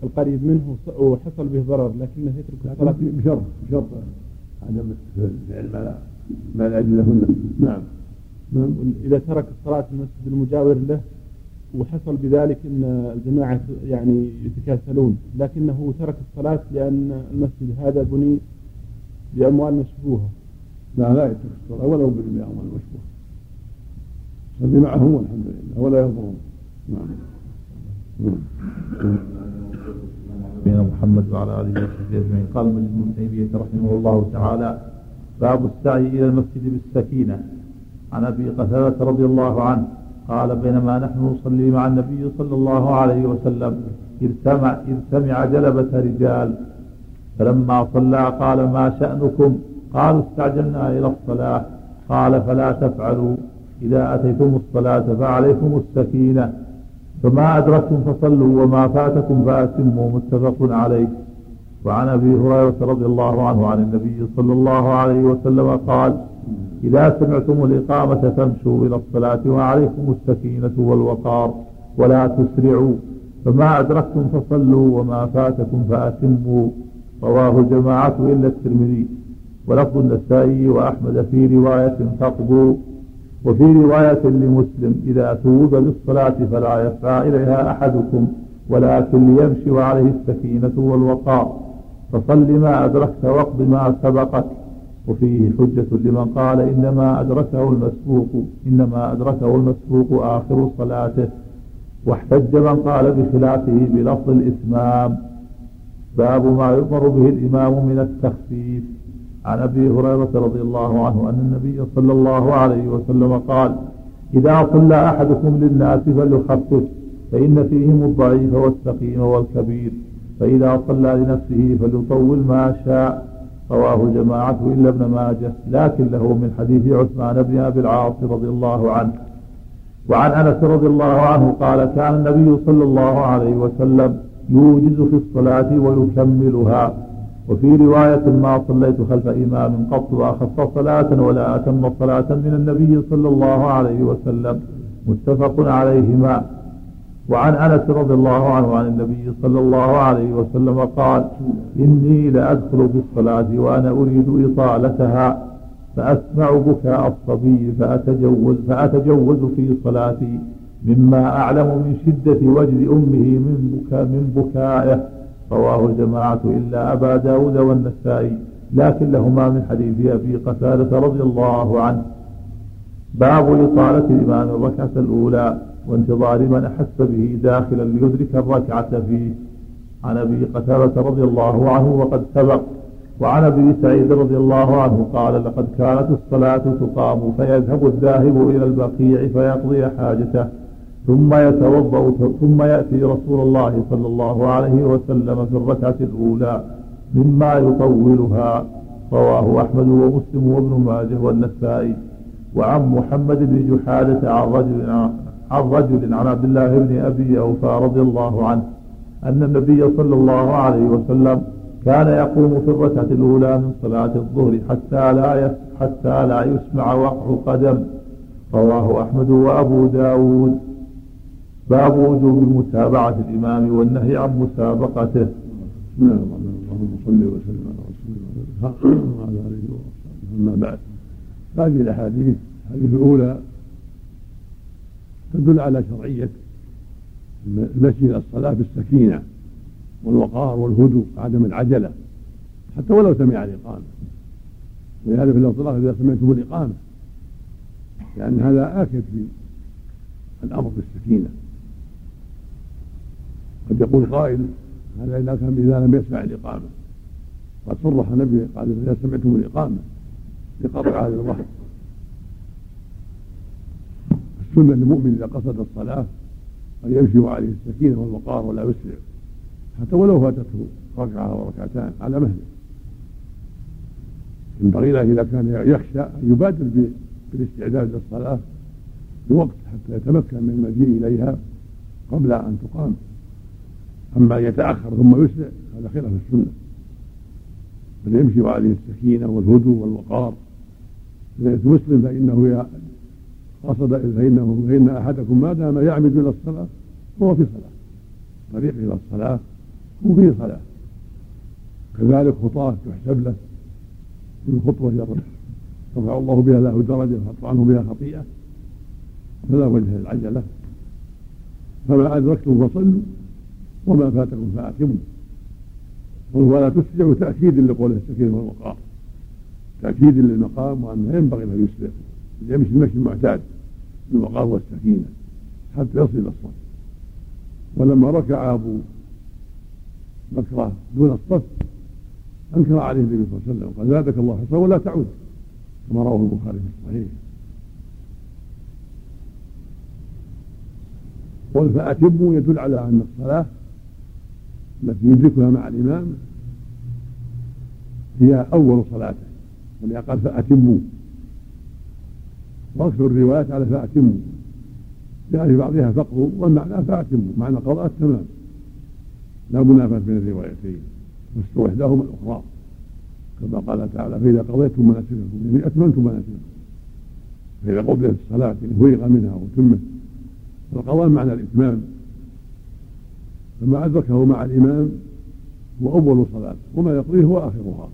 القريب منه وحصل به ضرر لكنه يترك الصلاة بشرط عدم فعل ما لا أجل لهن. نعم. إذا ترك الصلاة في المسجد المجاور له وحصل بذلك أن الجماعة يعني يتكاسلون لكنه ترك الصلاة لأن المسجد هذا بني بأموال مشبوهة، لا يترك الصلاة ولو بني بأموال مشبوهة، صلي معهم والحمد لله ولا يضرهم. بين محمد وعلى آله وصحبه أجمعين. قال ابن تيمية رحمه الله تعالى: باب السعي إلى المسجد بالسكينة. عن أبي قتادة رضي الله عنه قال: بينما نحن نصلي مع النبي صلى الله عليه وسلم إذ سمع جلبة رجال، فلما صلى قال: ما شأنكم؟ قالوا: استعجلنا إلى الصلاة. قال: فلا تفعلوا، إذا أتيتم الصلاة فعليكم السكينة فما أدركتم فصلوا وما فاتكم فأتموا متفق عليه. وعن أبي هريرة رضي الله عنه عن النبي صلى الله عليه وسلم قال: إذا سمعتم الإقامة فامشوا إلى الصلاة وعليكم السكينة والوقار ولا تسرعوا، فما أدركتم فصلوا وما فاتكم فأتموا. رواه جماعة إلا الترمذي، ولفظ النسائي وأحمد في رواية تقبو، وفي رواية لمسلم: إذا توب بالصلاة فلا يسعى إليها أحدكم ولكن ليمشي وعليه السكينة والوقار، فصل ما أدركت واقض ما سبقك. وفيه حجة لمن قال إنما أدركه المسبوق آخر صلاته، واحتج من قال بخلافه بلفظ الإتمام. باب ما يؤمر به الإمام من التخفيف. عن أبي هريرة رضي الله عنه أن النبي صلى الله عليه وسلم قال: إذا صلى أحدكم للناس فليخفف، فإن فيهم الضعيف والسقيم والكبير، فإذا صلى لنفسه فليطول ما شاء. رواه جماعة إلا ابن ماجه، لكن له من حديث عثمان بن أبي العاص رضي الله عنه. وعن أنس رضي الله عنه قال: كان النبي صلى الله عليه وسلم يوجز في الصلاة ويكملها. وفي رواية: ما صليت خلف إمام قط وأخص صلاة ولا أتم صلاة من النبي صلى الله عليه وسلم. متفق عليهما. وعن أنس رضي الله عنه عن النبي صلى الله عليه وسلم قال: إني لأدخل بالصلاة وأنا أريد إطالتها فأسمع بكاء الصبي فأتجوز في صلاتي مما أعلم من شدة وجد أمه من بكائه. رواه جماعة إلا أبا داود والنسائي، لكن لهما من حديث أبي قتادة رضي الله عنه. باب إطالة الإمام الركعة الأولى وانتظار من أحس به داخلا ليدرك الركعة فيه. عن أبي قتادة رضي الله عنه وقد سبق. وعن أبي سعيد رضي الله عنه قال: لقد كانت الصلاة تقام فيذهب الذاهب إلى البقيع فيقضي حاجته ثم يتوضأ، ثم يأتي رسول الله صلى الله عليه وسلم في الركعة الأولى مما يطولها. رواه أحمد ومسلم وابن ماجه والنسائي. وعن محمد بن جحادة عن رجل عن عبد الله بن أبي أوفى رضي الله عنه أن النبي صلى الله عليه وسلم كان يقوم في الركعة الأولى من صلاة الظهر حتى لا يسمع وقع قدم. رواه أحمد وأبو داود. باب وجوب متابعة الإمام والنهي عن مسابقته. بسم الله الرحمن الرحيم، صلى وسلم على رسول الله وعلى آله وصحبه. أما بعد، هذه الأحاديث الأولى تدل على شرعية المشي إلى الصلاة بالسكينة والوقار والهدوء، عدم العجلة حتى ولو سمع الإقامة. ولهذا في الانطلاق: إذا سمعتم الإقامة، لأن هذا آكد في الأمر بالسكينة. قد يقول قائل: هذا إذا لم يسمع الإقامة. قد صرح النبي قال: إذا سمعتم الإقامة، لقطع هذا الوحي. السنة المؤمن إذا قصد الصلاة أن يمشي عليه السكينة والوقار ولا يسرع، حتى ولو فاتته ركعة وركعتان على مهله. ينبغي له إذا كان يخشى أن يبادر بالاستعداد للصلاة بوقت حتى يتمكن من المجيء إليها قبل أن تقام. أما يتأخر ثم يسرع هذا خلاف السنة، بل يمشي عليه السكينة والهدوء والوقار. إذا مسلم فإنه قصد فإن أحدكم ما دام يعمد إلى الصلاة هو في صلاة، طريق إلى الصلاة هو في صلاة. كذلك خطاه تحسب له، كل خطوة يرفع الله بها له درجة ويحط عنه بها خطيئة، فلا وجه للعجلة. فما أدركتم فصلوا وما فاتكم فأتموا. ولا تسرعوا تأكيد لقوله السكينة والوقار، تأكيد للمقام وأنه ينبغي له يسرع، يمشي المشي المعتاد بالوقار والسكينة حتى يصل إلى الصف. ولما ركع أبو بكر دون الصف أنكر عليه النبي صلى الله عليه وسلم وقال: زادك الله حسنا ولا تعود، كما رواه البخاري في الصحيح. قل فأتموا يدل على أن الصلاة التي يدركها مع الإمام هي أول صلاته، وليقال فأتموا. وأكثر الروايات على فأتموا، جاء لبعضها فقه والمعنى فأتم معنى قضاء التمام لا منافاة بين الروايتين واشتروا إحداهما الأخرى كما قال تعالى فإذا قضيتم مناسككم يعني أتممتم مناسككم فإذا قضيت الصلاة فرغ منها وتمت فالقضاء معنى الإتمام فما أدركه مع الإمام هو أول صلاة وما يقضيه هو آخرها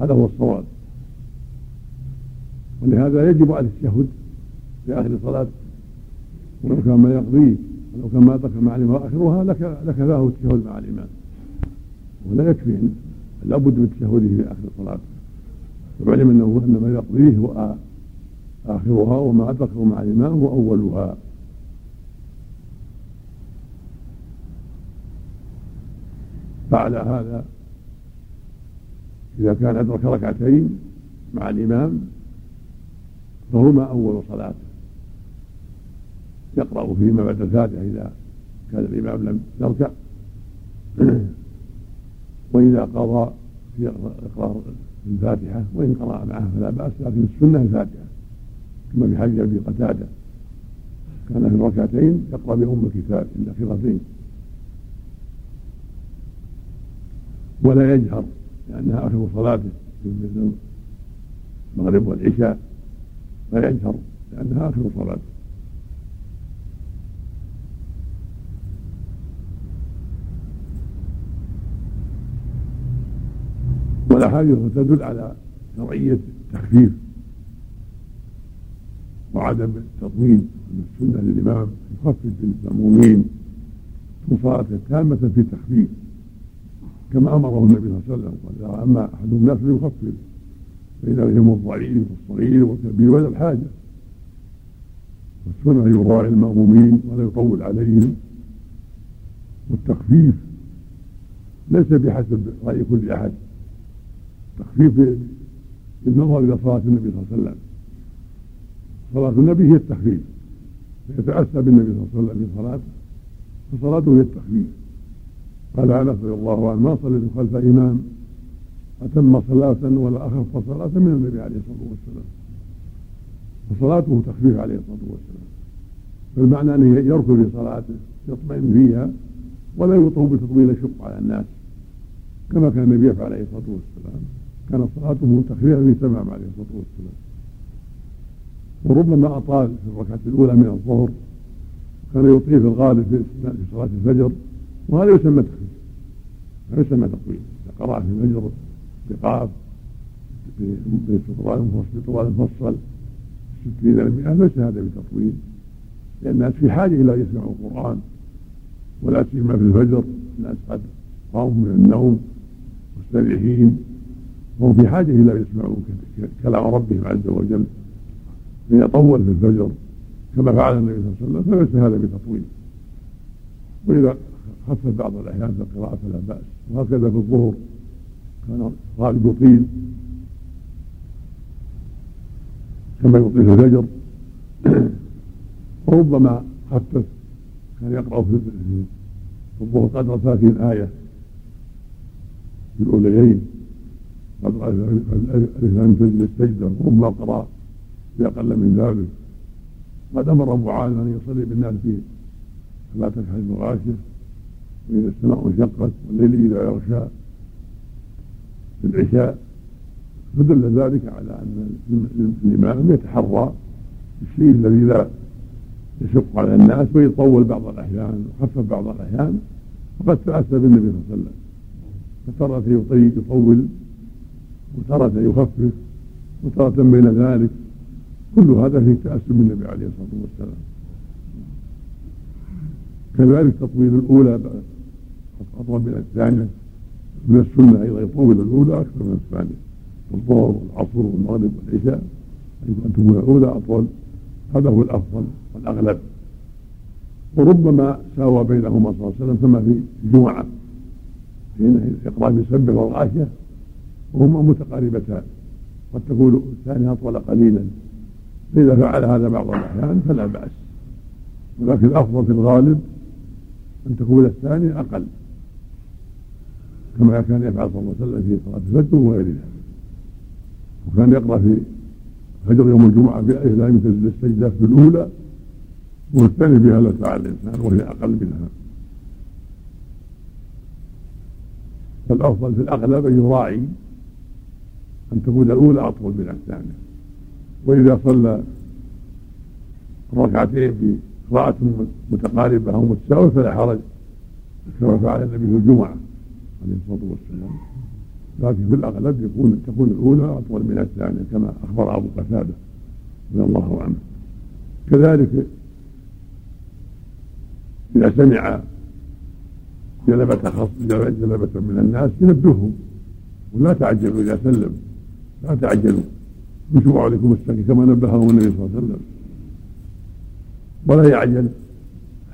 هذا هو الصواب ولهذا يجب على التشهد في آخر صلاة ولو كان ما يقضيه ولو كان ما أدرك مع الإمام آخرها لك له التشهد مع الإمام ولا يكفي لا بد من تشهده في آخر صلاة وعلم أنه أن ما يقضيه هو آخرها وما أدركه مع الإمام هو أولها. فعلى هذا إذا كان أدرك ركعتين مع الإمام فهما أول صلاته يقرأ فيما بعد الفاتحة إذا كان الإمام لم يركع وإذا قضى يقرأ الفاتحة وإن قرأ معه فلا بأس لكن السنة الفاتحة كما في حديث أبي قتادة كان في الركعتين يقرأ بأم الكتاب الأخيرتين ولا يجهر لأنها آخر صلاته في المغرب والعشاء لا يجهر لأنها آخر صلاته. والأحاديث تدل على شرعية التخفيف وعدم التطويل من السنة للإمام يخفف للمأمومين صلاة تامة في التخفيف كما امره النبي صلى الله عليه وسلم قال اما احدهم لا فليخفف فاذا بهم الضعيف والصغير والكبير ولا الحاجه والسنه يراعي المامومين ولا يطول عليهم والتخفيف ليس بحسب راي كل احد التخفيف بالنظر الى صلاه النبي صلى الله عليه وسلم صلاه النبي هي التخفيف فيتاسى بالنبي صلى الله عليه وسلم في صلاته فصلاته هي التخفيف. قال أنس رضي الله عنه ما صليت خلف إمام أتم صلاة ولا أخف صلاة من النبي عليه الصلاة والسلام فصلاته تخفيف عليه الصلاة والسلام فالمعنى أنه يركض في صلاته يطمئن فيها ولا يطوب بتطويل الشق على الناس كما كان النبي يفعل عليه الصلاة والسلام كان صلاته تخفيفا في تمام عليه الصلاة والسلام وربما أطال في الركعة الأولى من الظهر كان يطيل في الغالب في صلاة الفجر وهذا يسمى تخفيف لا يسمى تطويل قراءة في الفجر بقاف بطوال مفصل 60% ليس هذا بتطويل لأن الناس في حاجة إلى أن يسمعوا القرآن ولا سيما في الفجر الناس قد قاموا من النوم مستريحين وهم في حاجة إلى أن يسمعوا كلام ربهم عز وجل فيطول في الفجر كما فعل النبي صلى الله عليه وسلم فليس هذا بتطويل وإذا خفف بعض الأحيان في القراءة فلا بأس وهكذا في الظهر كان غالب يطيل كما يطيل الفجر وربما خفف كان يقرأ في الظهر قدر 30 آية في الأوليين قدر ألف لام تجد السجدة وربما قرأ بأقل من ذلك قد أمر معاذ أن يصلي بالناس في صلاة الحج الغاشية وإذا السماء انشقت والليل إذا يغشى في العشاء فدل ذلك على أن الإمام يتحرى الشيء الذي لا يشق على الناس ويطول بعض الأحيان وخفف بعض الأحيان وقد تأسى بالنبي صلى الله عليه وسلم فترة يطول وترة يخفف وترة بين ذلك كل هذا في تأسى بالنبي عليه الصلاة والسلام. كذلك تطويل الأولى أطول من الثانية من السنة أيضا يطول الأولى أكثر من الثانية الظهر والعصر والمغرب والعشاء أن تكون الأولى أطول هذا هو الأفضل والأغلب وربما ساوى بينهما صلى الله عليه وسلم كما في الجمعة حين يقرأ بالسبح والغاشية وهما متقاربتان قد تكون الثانية أطول قليلا فإذا فعل هذا بعض الأحيان فلا بأس ولكن الأفضل في الغالب أن تكون الثانية أقل كما كان يفعل صلى الله عليه وسلم في صلاة الفجر وغيرها وكان يقرأ في فجر يوم الجمعة بألف لام تجد السجدة في الأولى والثاني بها لا سعى الإنسان وهي أقل منها. فالأفضل في الأغلب أن يراعي أن تكون الأولى أطول من الثانية. وإذا صلى ركعتين في قراءة متقاربة أو متساوية فلا حرج كما فعل النبي في الجمعة عليه الصلاة والسلام، لكن في الأغلب تكون الأولى أطول من الثانية كما أخبر أبو قتادة رضي الله عنه. كذلك إذا سمع جلبة من الناس ينبههم ولا تعجلوا إذا سلم، لا تعجلوا يشبع عليكم السكي كما نبههم النبي صلى الله عليه وسلم، ولا يعجل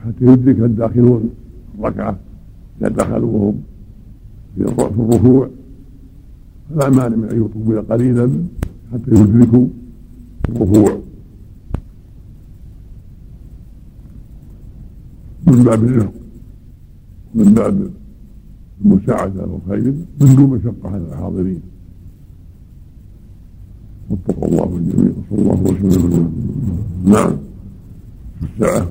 حتى يدرك الداخلون الركعة إذا دخلوا وهم في الركوع، فلا مانع من أن يطول قليلا حتى يدركوا الركوع. من باب الرفق ومن باب المساعدة والخير من دون مشقة على الحاضرين. واتقوا الله الجميع وصلى الله وسلم. نعم الساعة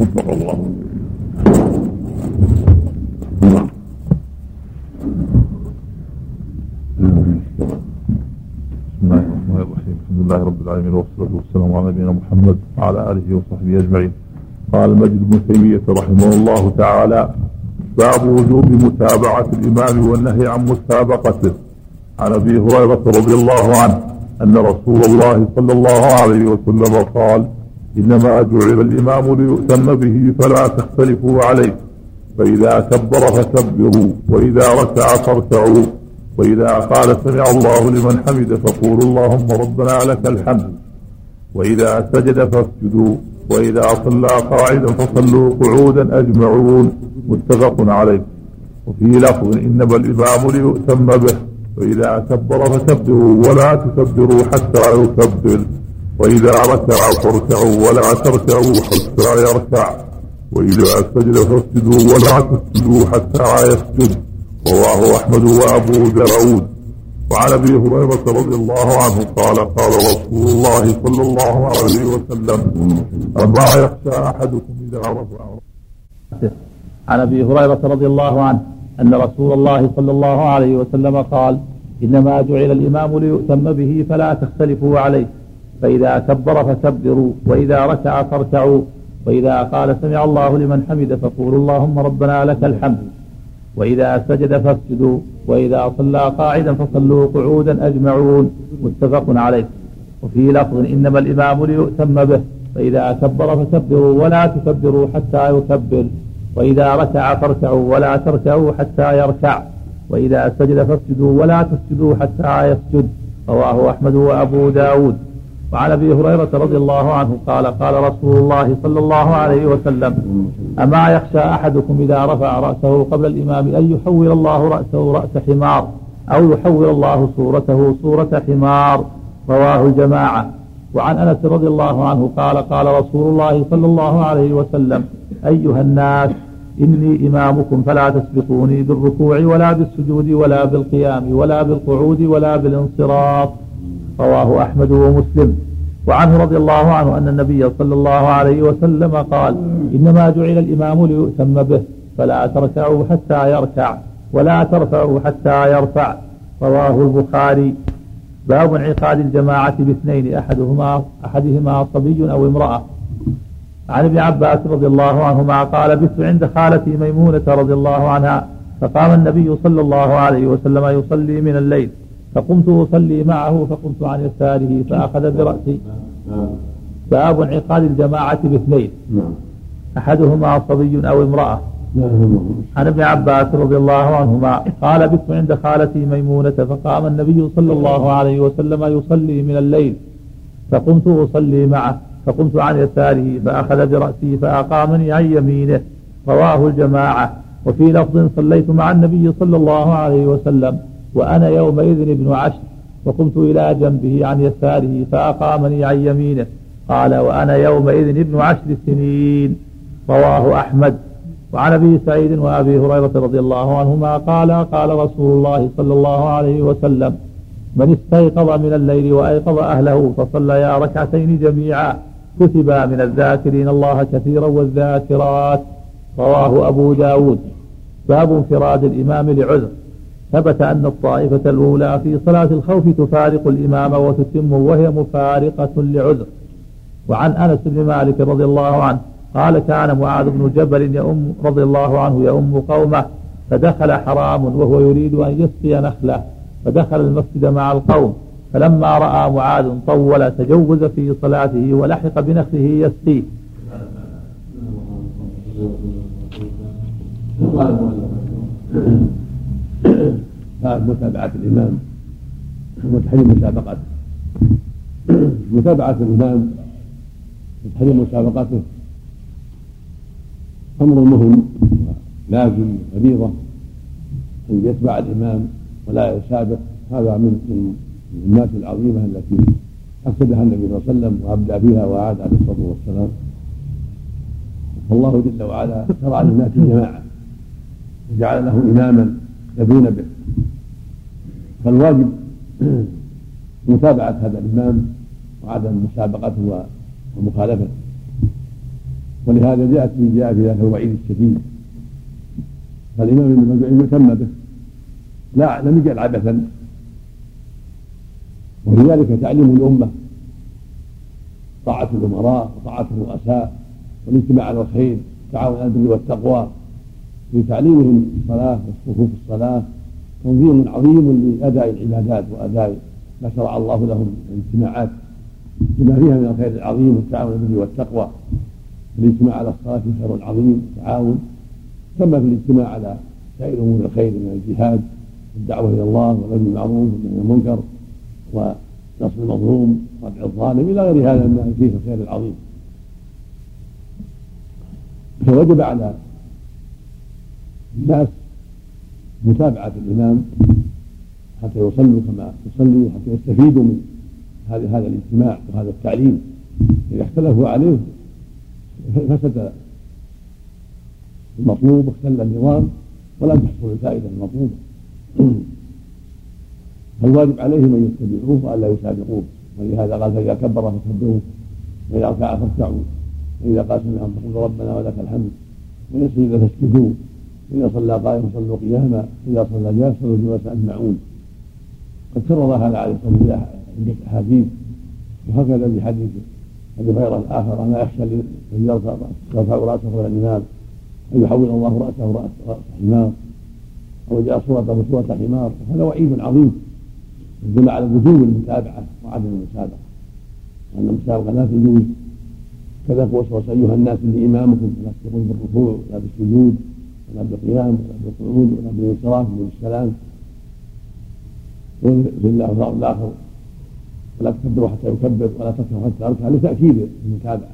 واتقوا الله. نعم بسم الله الرحمن الرحيم، الحمد لله رب العالمين والصلاة والسلام على نبينا محمد وعلى آله وصحبه أجمعين. قال المجد بن تيمية رحمه الله تعالى: باب وجوب متابعة الإمام والنهي عن مسابقته. عن أبي هريرة رضي الله عنه أن رسول الله صلى الله عليه وسلم قال: إنما جعل الإمام ليؤتم به فلا تختلفوا عليه، فإذا كبر فكبروا، وإذا ركع فاركعوا، وإذا قال سمع الله لمن حمده فقولوا اللهم ربنا لك الحمد، وإذا سجد فاسجدوا، وإذا صلى قاعدا فصلوا قعودا أجمعون. متفق عليه. وفي لفظ: إنما الإمام ليؤتم به، وإذا كبر فكبروا ولا تكبروا حتى يكبر، وإذا ركع فاركعوا ولا تركعوا حتى يركع، وإذا سجد فاسجدوا ولا تسجدوا حتى يسجد. رواه أحمد وأبو داود. وعن أبي هريرة رضي الله عنه قال: قال رسول الله صلى الله عليه وسلم: ألا يخشى أحدكم إذا رفع. عن أبي هريرة رضي الله عنه أن رسول الله صلى الله عليه وسلم قال: إنما جعل الإمام ليؤتم به فلا تختلفوا عليه، فإذا كبر فكبروا، وإذا ركع فاركعوا، وإذا قال سمع الله لمن حمده فقولوا اللهم ربنا لك الحمد، وإذا سجد فاسجدوا، وإذا صلى قاعدا فصلوا قعودا أجمعون. متفق عليه. وفي لفظ: إنما الإمام ليؤتم به، فإذا كبر فكبروا ولا تكبروا حتى يكبر، وإذا ركع فاركعوا ولا تركعوا حتى يركع، وإذا سجد فاسجدوا ولا تسجدوا حتى يسجد. رواه أحمد وأبو داود. وعن أبي هريرة رضي الله عنه قال: قال رسول الله صلى الله عليه وسلم: أما يخشى أحدكم إذا رفع رأسه قبل الإمام أن يحول الله رأسه رأس حمار، أو يحول الله صورته صورة حمار. رواه الجماعة. وعن أنس رضي الله عنه قال: قال رسول الله صلى الله عليه وسلم: أيها الناس، إني إمامكم فلا تسبقوني بالركوع ولا بالسجود ولا بالقيام ولا بالقعود ولا بالانصراف. رواه أحمد ومسلم. وعنه رضي الله عنه أن النبي صلى الله عليه وسلم قال: إنما جعل الإمام ليؤتم به، فلا تركعوا حتى يركع، ولا ترفعوا حتى يرفع. رواه البخاري. باب انعقاد الجماعة باثنين أحدهما صبي أو امرأة. عن ابن عباس رضي الله عنهما قال: بث عند خالتي ميمونة رضي الله عنها، فقام النبي صلى الله عليه وسلم يصلي من الليل، فقمت أصلي معه فقمت عن يساره فأخذ برأسي. باب انعقاد الجماعة باثنين أحدهما صبي أو امرأة. عن ابن عباس رضي الله عنهما قال: بت عند خالتي ميمونة، فقام النبي صلى الله عليه وسلم يصلي من الليل، فقمت أصلي معه فقمت عن يساره فأخذ برأسي فأقامني عن يمينه. رواه الجماعة. وفي لفظ: صليت مع النبي صلى الله عليه وسلم وأنا يومئذ ابن عشر، وقمت إلى جنبه عن يساره فأقامني عن يمينه. قال: وأنا يومئذ ابن عشر سنين. رواه أحمد. وعن أبي سعيد وأبي هريرة رضي الله عنهما قال: قال رسول الله صلى الله عليه وسلم: من استيقظ من الليل وأيقظ أهله فصليا ركعتين جميعا كتب من الذاكرين الله كثيرا والذاكرات. رواه أبو داود. باب انفراد الإمام لعذر. ثبت أن الطائفة الأولى في صلاة الخوف تفارق الإمام وتتم وهي مفارقة لعذر. وعن أنس بن مالك رضي الله عنه قال كان معاذ بن جبل رضي الله عنه يؤم قومه فدخل حرام وهو يريد أن يسقي نخله فدخل المسجد مع القوم فلما رأى معاذ طول تجوز في صلاته ولحق بنخله يسقيه. متابعة الإمام وتحريم مسابقته. متابعة الإمام وتحريم مسابقته أمر مهم لازم غليظة أن يتبع الإمام ولا يسابق. هذا من المهمات العظيمة التي أفسدها النبي صلى الله عليه وسلم وأبدأ بها وعاد عليه الصلاة والسلام. الله جل وعلا شرع للناس جماعة وجعل له إماما يدين به، فالواجب متابعة هذا الإمام وعدم مسابقته ومخالفته. ولهذا جاء في ذلك الوعيد الشديد. فالإمام ابن ماجه يهتم به لا لم يجعل عبثا، ولذلك تعليم الأمة طاعة الأمراء وطاعة الرؤساء والاجتماع على الخير والتعاون على البر والتقوى في تعليمهم الصلاة وصفوف الصلاة تنظيم عظيم لأداء العبادات وأداء ما شرع الله لهم من اجتماعات بما فيها من الخير العظيم والتعاون على البر والتقوى. الاجتماع على الصلاة خير عظيم والتعاون، ثم في الاجتماع على سائر أمور الخير من الجهاد والدعوة إلى الله والأمر بالمعروف والنهي عن المنكر ونصر المظلوم ورفع الظالم إلى غير هذا مما فيه الخير العظيم. فوجب على الناس متابعة الإمام حتى يصلوا كما يصلي حتى يستفيدوا من هذا الاجتماع وهذا التعليم. إذا اختلفوا عليه فسد المطلوب واختل النظام ولم تحصل الفائدة المطلوبة. فالواجب عليهم أن يتبعوه وألا يسابقوه. ولهذا قال فإذا كبر فكبروه وإذا ركع فاركعوا وإذا قال سمع الله ربنا ولك الحمد وإذا سجد فاسجدوا وإذا صلى قائما صلوا قياما وإذا صلى جالسا صلوا جلوسا أجمعون. قد كرر هذا عليه الصلاة عدة أحاديث، وهكذا في حديث أبي هريرة الآخر أنا أخشى أن يرفع رأسه فوق الإمام أن يحول الله رأس حمار أو جاء صورة حمار. هذا وعيد عظيم يدل على وجوب المتابعة وعدم المسابقة، وأن المسابقة لا تجوز. كذا وسوس أيها الناس لإمامكم فلا تقوم بالركوع ولا بالسجود ولا بالقيام ولا بالقعود ولا بالانصراف ولا بالسلام والله الآخر ولا تكبروا حتى يكبر ولا تركعوا حتى أركع، لتأكيد المتابعة.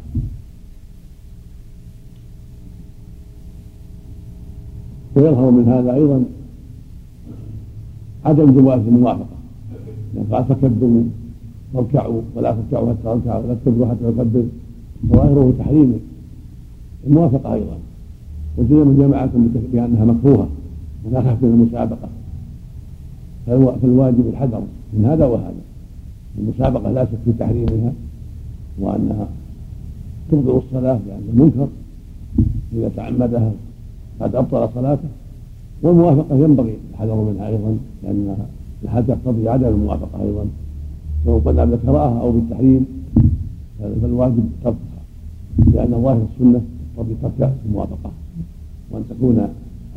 ويظهر من هذا أيضا عدم جواز الموافقة. لا تكبروا واركعوا ولا تركعوا حتى أركع ولا تكبروا حتى يكبر، ظاهره تحريم الموافقة أيضا. وجدنا من جماعتهم بأنها مكروهة ولا خاف من المسابقة، فالواجب الحذر من هذا وهذا. المسابقة لا شك في تحريمها وأنها تبطل الصلاة لأن المنكر إذا تعمدها قد أبطل صلاته، والموافقة ينبغي الحذر منها أيضا لأنها الحذر تقتضي عدم الموافقة أيضا، سواء قلنا بالكراهة أو بالتحريم فالواجب تركها، لأن ظاهر السنة تقتضي ترك الموافقة وأن تكون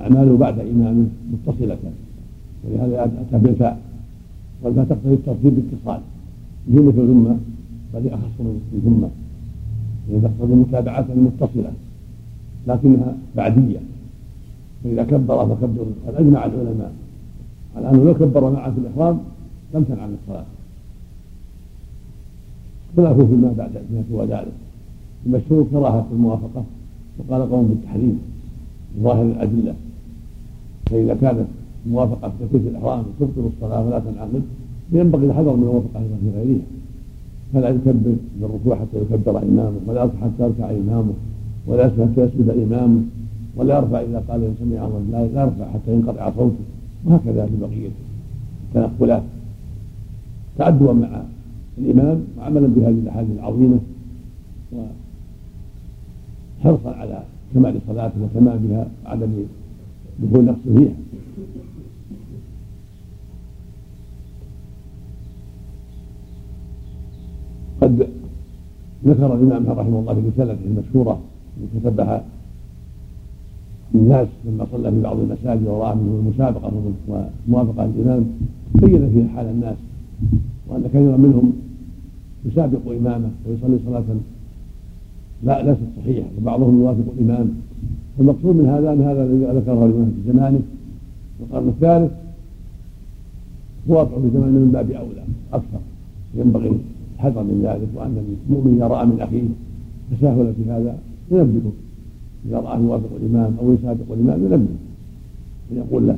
أعماله بعد إمامه متصلة، ولهذا أتى بالفاء والفاء تقتضي الترتيب باتصال به مثل ذمة بل أخص من ذمة، لأن تقتضي متابعة متصلة لكنها بعدية. فإذا كبر فكبر، قد أجمع العلماء على أنه لو كبر معه في الإحرام لم تنع عن الصلاة، اختلفوا فيما بعد ما سوى ذلك. المشهور كراهة الموافقة وقال قوم بالتحريم ظاهر الأدلة، فإذا كانت الموافقة في تكليف الإحرام تبطل الصلاة ولا تنعقد ينبغي الحذر من الموافقة أيضا في غيرها. فلا يكبر بالركوع حتى يكبر إمامه ولا يركع حتى يركع إمامه ولا يسجد حتى يسجد إمامه ولا يرفع إذا قال إن سمع الله لا يرفع حتى ينقطع صوته، وهكذا في بقية التنقلات. تعدوا مع الإمام وعملا بهذه الأحاديث العظيمة وحرصا على كمال صلاته وتمامها وعدم دخول نقصه فيها. قد ذكر الإمام رحمه الله في رسالته المشهورة التي تتبعها الناس لما صلى في بعض المساجد ورأى منه المسابقة وموافقة الإمام، بين فيها حال الناس وأن كثيرا منهم يسابق إمامه ويصلي صلاة لا ليست صحيحة، وبعضهم يوافق الإمام. المقصود من هذا أن هذا الذي ذكره الإمام في زمانه في القرن الثالث هو في زمانه من باب أولى أكثر، ينبغي الحذر من ذلك، وأن المؤمن إذا رأى من أخيه تساهل في هذا ينبهه، إذا رأى يوافق الإمام أو يسابق الإمام ينبهه ويقول له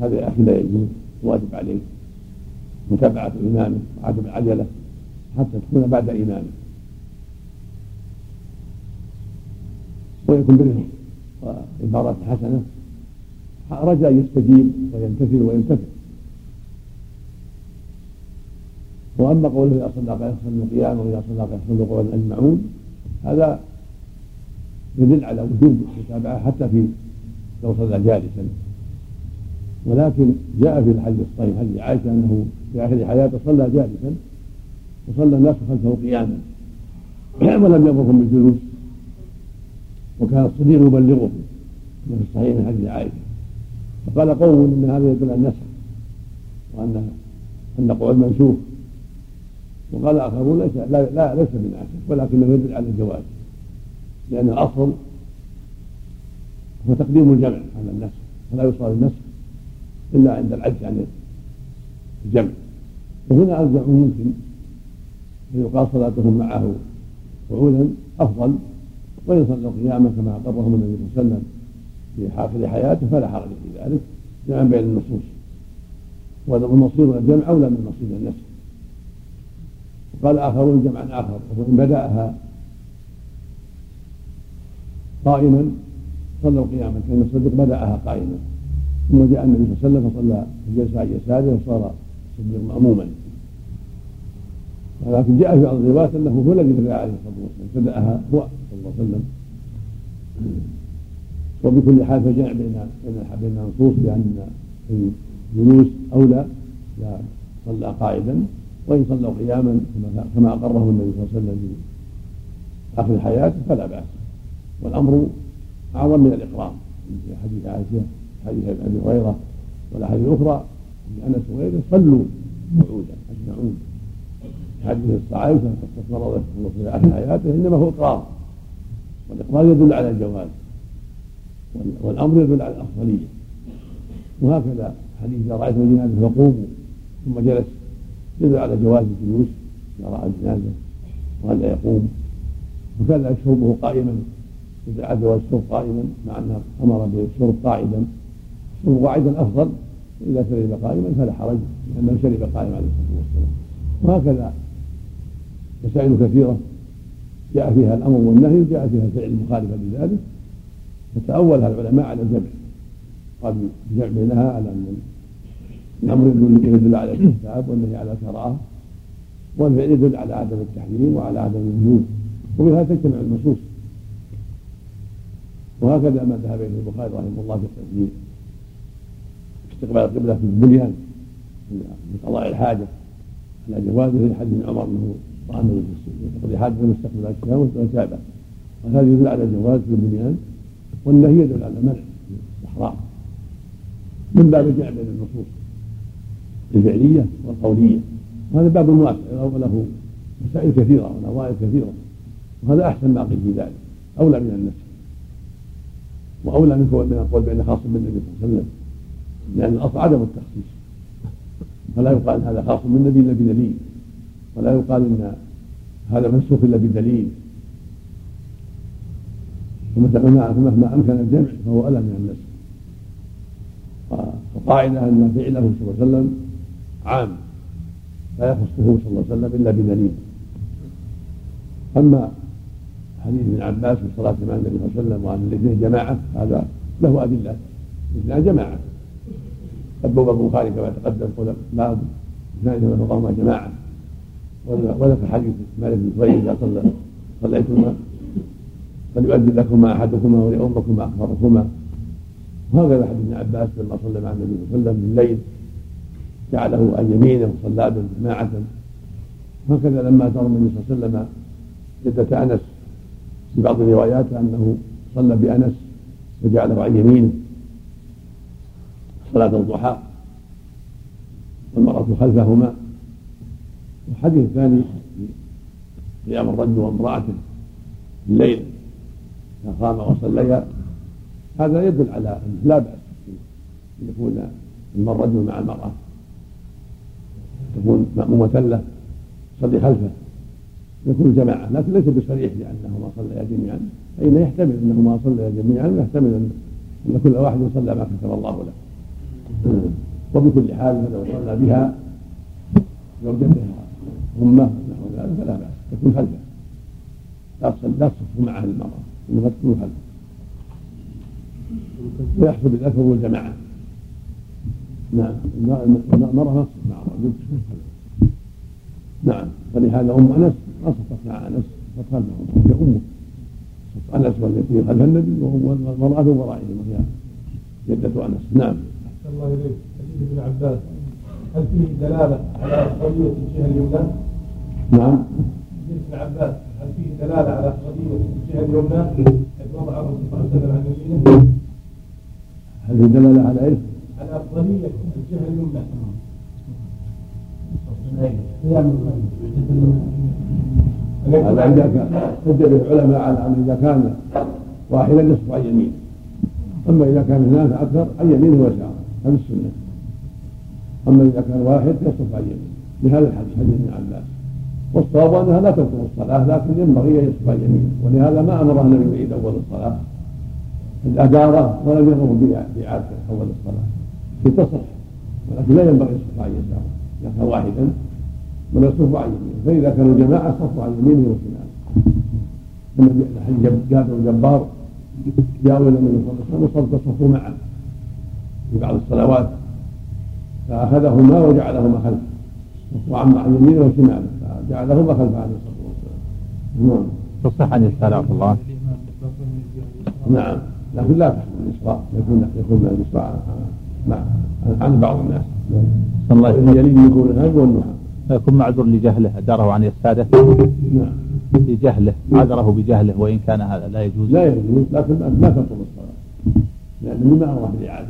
هذا يا أخي لا يجوز، واجب عليك متابعة إمامه وعدم العجلة حتى تكون بعد إمامه ويكون برهم وعبارات حسنة، رجاء يستجيب وينتفع وأما قوله إذا صدق يحسن القيام وإذا صدق يحسن قولا أجمعون، هذا يدل على وجود المتابعة حتى في لو صلى جالسا. ولكن جاء في الحديث الصحيح حديث عائشة أنه في آخر حياته صلى جالسا وصلى الناس خلفه قياما ولم يأمرهم بالجلوس، وكان الصديق يبلغه في الصحيح من حديث عائشة، فقال قوم إن هذا يدل على النسخ وأن قعود منسوخ، وقال آخرون ليس بناسخ ولكنه يدل على الجواز، لأن الأصل هو تقديم الجمع على النسخ، فلا يصار النسخ إلا عند العجز عن الجمع، وهنا أرجع ممكن أن يقال صلاتهم معه قعودا أفضل، وإن صلوا قياما كما أقرهم النبي صلى الله عليه وسلم في آخر حياته فلا حرج في ذلك، جمعا بين النصوص، والمصير الجمع أولى من مصير النسخ. وقال آخرون جمعا آخر وإن بدأها قائما صلوا قياما كأن الصديق بدأها قائما، ثم جاء النبي صلى الله عليه وسلم فصلى الجلسة على يساره وصار الصديق مأموما، ولكن جاء في بعض الروايات أنه هو الذي بدأ عليه الصلاة والسلام، بدأها هو صلى الله عليه وسلم. وبكل حال فجمع بين النصوص بأن الجلوس أولى إذا صلى قائدا، وإن صلوا قياما كما أقره النبي صلى الله عليه وسلم في آخر الحياة فلا بأس، والأمر أعظم من الإقرار في حديث عائشة حديث أبي هريرة والأحاديث الأخرى أن أنس وغيره صلوا قعودا أجمعون، حديث الصعايدة تستمر في آخر حياته إنما هو إقرار، والإقرار يدل على الجواز والأمر يدل على الأفضلية. وهكذا حديث إذا رأيت الجنازة فقوموا ثم جلس يدل على جواز الجلوس إذا رأى الجنازة وأن لا يقوم، وكذا شربه قائما إذا عاد جواز الشرب قائما مع أنه أمر بالشرب قاعدا، الشرب قاعدا أفضل، إذا شرب قائما فلا حرج لأنه شرب قائما عليه الصلاة والسلام. وهكذا مسائل كثيرة جاء فيها الأمر والنهي وجاء فيها الفعل مخالفا لذلك، فتأولها العلماء على الجمع، قالوا الجمع بينها على أن الأمر يدل على الكتاب والنهي على الكراهة، والفعل يدل على عدم التحريم وعلى عدم الوجوب، وبهذا تجتمع النصوص. وهكذا ما ذهب إليه البخاري رحمه الله في استقبال القبلة في البنيان لقضاء الحاجة على جوازه، لحديث عمر أنه رأى النبي يقضي حاجة مستقبل الكتاب وتابع، وهذا يدل على جواز في البنيان، والنهي يدل على منع الإحرام من باب الجمع بين النصوص الفعلية والقولية. وهذا باب واسع وله مسائل كثيرة ونوايا كثيرة، وهذا أحسن ما قيل في ذلك، أولى من النسخ وأولى من القول بأنه خاص بالنبي صلى الله عليه وسلم، لأن الأصل عدم التخصيص، فلا يقال هذا خاص بالنبي إلا بدليل، ولا يقال إن هذا منسوخ إلا بدليل، فمهما أمكن الجمع فهو أولى من النسخ. فقاعدة أن فعله صلى الله عليه وسلم عام لا يخصه صلى الله عليه وسلم إلا بدليل. أما حديث ابن عباس والصلاة مع النبي صلى الله عليه وسلم وأن الاثنين جماعة، هذا له أدلة، الاثنين جماعة، أبو بكر البخاري كما تقدم قال باب زائد الفقراء جماعة. ولا في حديث مالك بن صهيب إذا صليتما فليؤذن لكما أحدكما ولأمكما أكبركما. وهكذا حديث ابن عباس لما صلى مع النبي صلى الله عليه وسلم بالليل جعله عن يمينه وصلى جماعة. وهكذا لما ترى النبي صلى الله عليه وسلم جدة أنس في بعض الروايات أنه صلى بأنس وجعله عن يمينه صلاة الضحى والمرأة خلفهما. والحديث الثاني قيام الرجل وامرأته بالليل فقام وصليا. هذا يدل على أنه لا بأس أن يكون الرجل مع المرأة تكون مأمومة له صلي خلفه يكون جماعة، لكن ليس بصريح لأنهما صليا جميعا، أين يحتمل أنهما صليا جميعا ويحتمل أن كل واحد صلى ما كتب الله له. وبكل حال فلو صلى بها زوجتها أمه نحو ذلك فلا بأس تكون خلفه، لا تصف معها المرأة إنما تكون خلفه ويحصل بالأثر والجماعة. نعم المرأة ما تصف مع الرجل تكون خلفه. نعم فلهذا أم أنس ما صفت مع أنس فقال له أمه صف أنس والتي خلف النبي والمرأة ورائهم وهي جدة أنس. نعم الله إليك. حديث ابن عباس هل فيه دلالة على أفضلية الجهة اليمنى؟ نعم حديث ابن عباس هل فيه دلالة على أفضلية الجهة اليمنى حيث وضعه صلى الله عليه وسلم عن يمينه؟ هل فيه دلالة على إيه؟ على أفضلية الجهة اليمنى هذا عندك حجة العلماء على أن إذا كان واحدا يصف عن يمين، أما إذا كان الناس أكثر عن يمين هو شعر هذا السنة، أما إذا كان واحد يصف عن يمين لهذا الحديث حديث ابن عباس. والصواب أنها لا تذكر الصلاة لكن ينبغي أن يصف عن يمين، ولهذا ما أمره النبي بعيد أول الصلاة الأدارة ولا يمر بعادة أول الصلاة لتصح، ولكن لا ينبغي يصف عن يسار إذا كان واحدا ولا يصف عن يمين، فإذا كانوا جماعة صفوا عن يمينه وشماله. لما حديث جابر الجبار جاءوا إلى النبي صلى الله عليه وسلم تصفوا معا في بعض الصلوات فأخذهما وجعلهما خلفه وعما عن يمينه وشماله فجعلهما خلفه عليه الصلاة والسلام. تصح عن السلام الله. نعم لكن لا تحمل الإسراء يكون الإسراء عن بعض الناس يلين يكون الهج والنحى فيكون معذور لجهله أداره عن السادة. نعم بجهله عذره بجهله وإن كان هذا لا يجوز لكن لا تبطل الصلاة لأنه ما أراه بالإعادة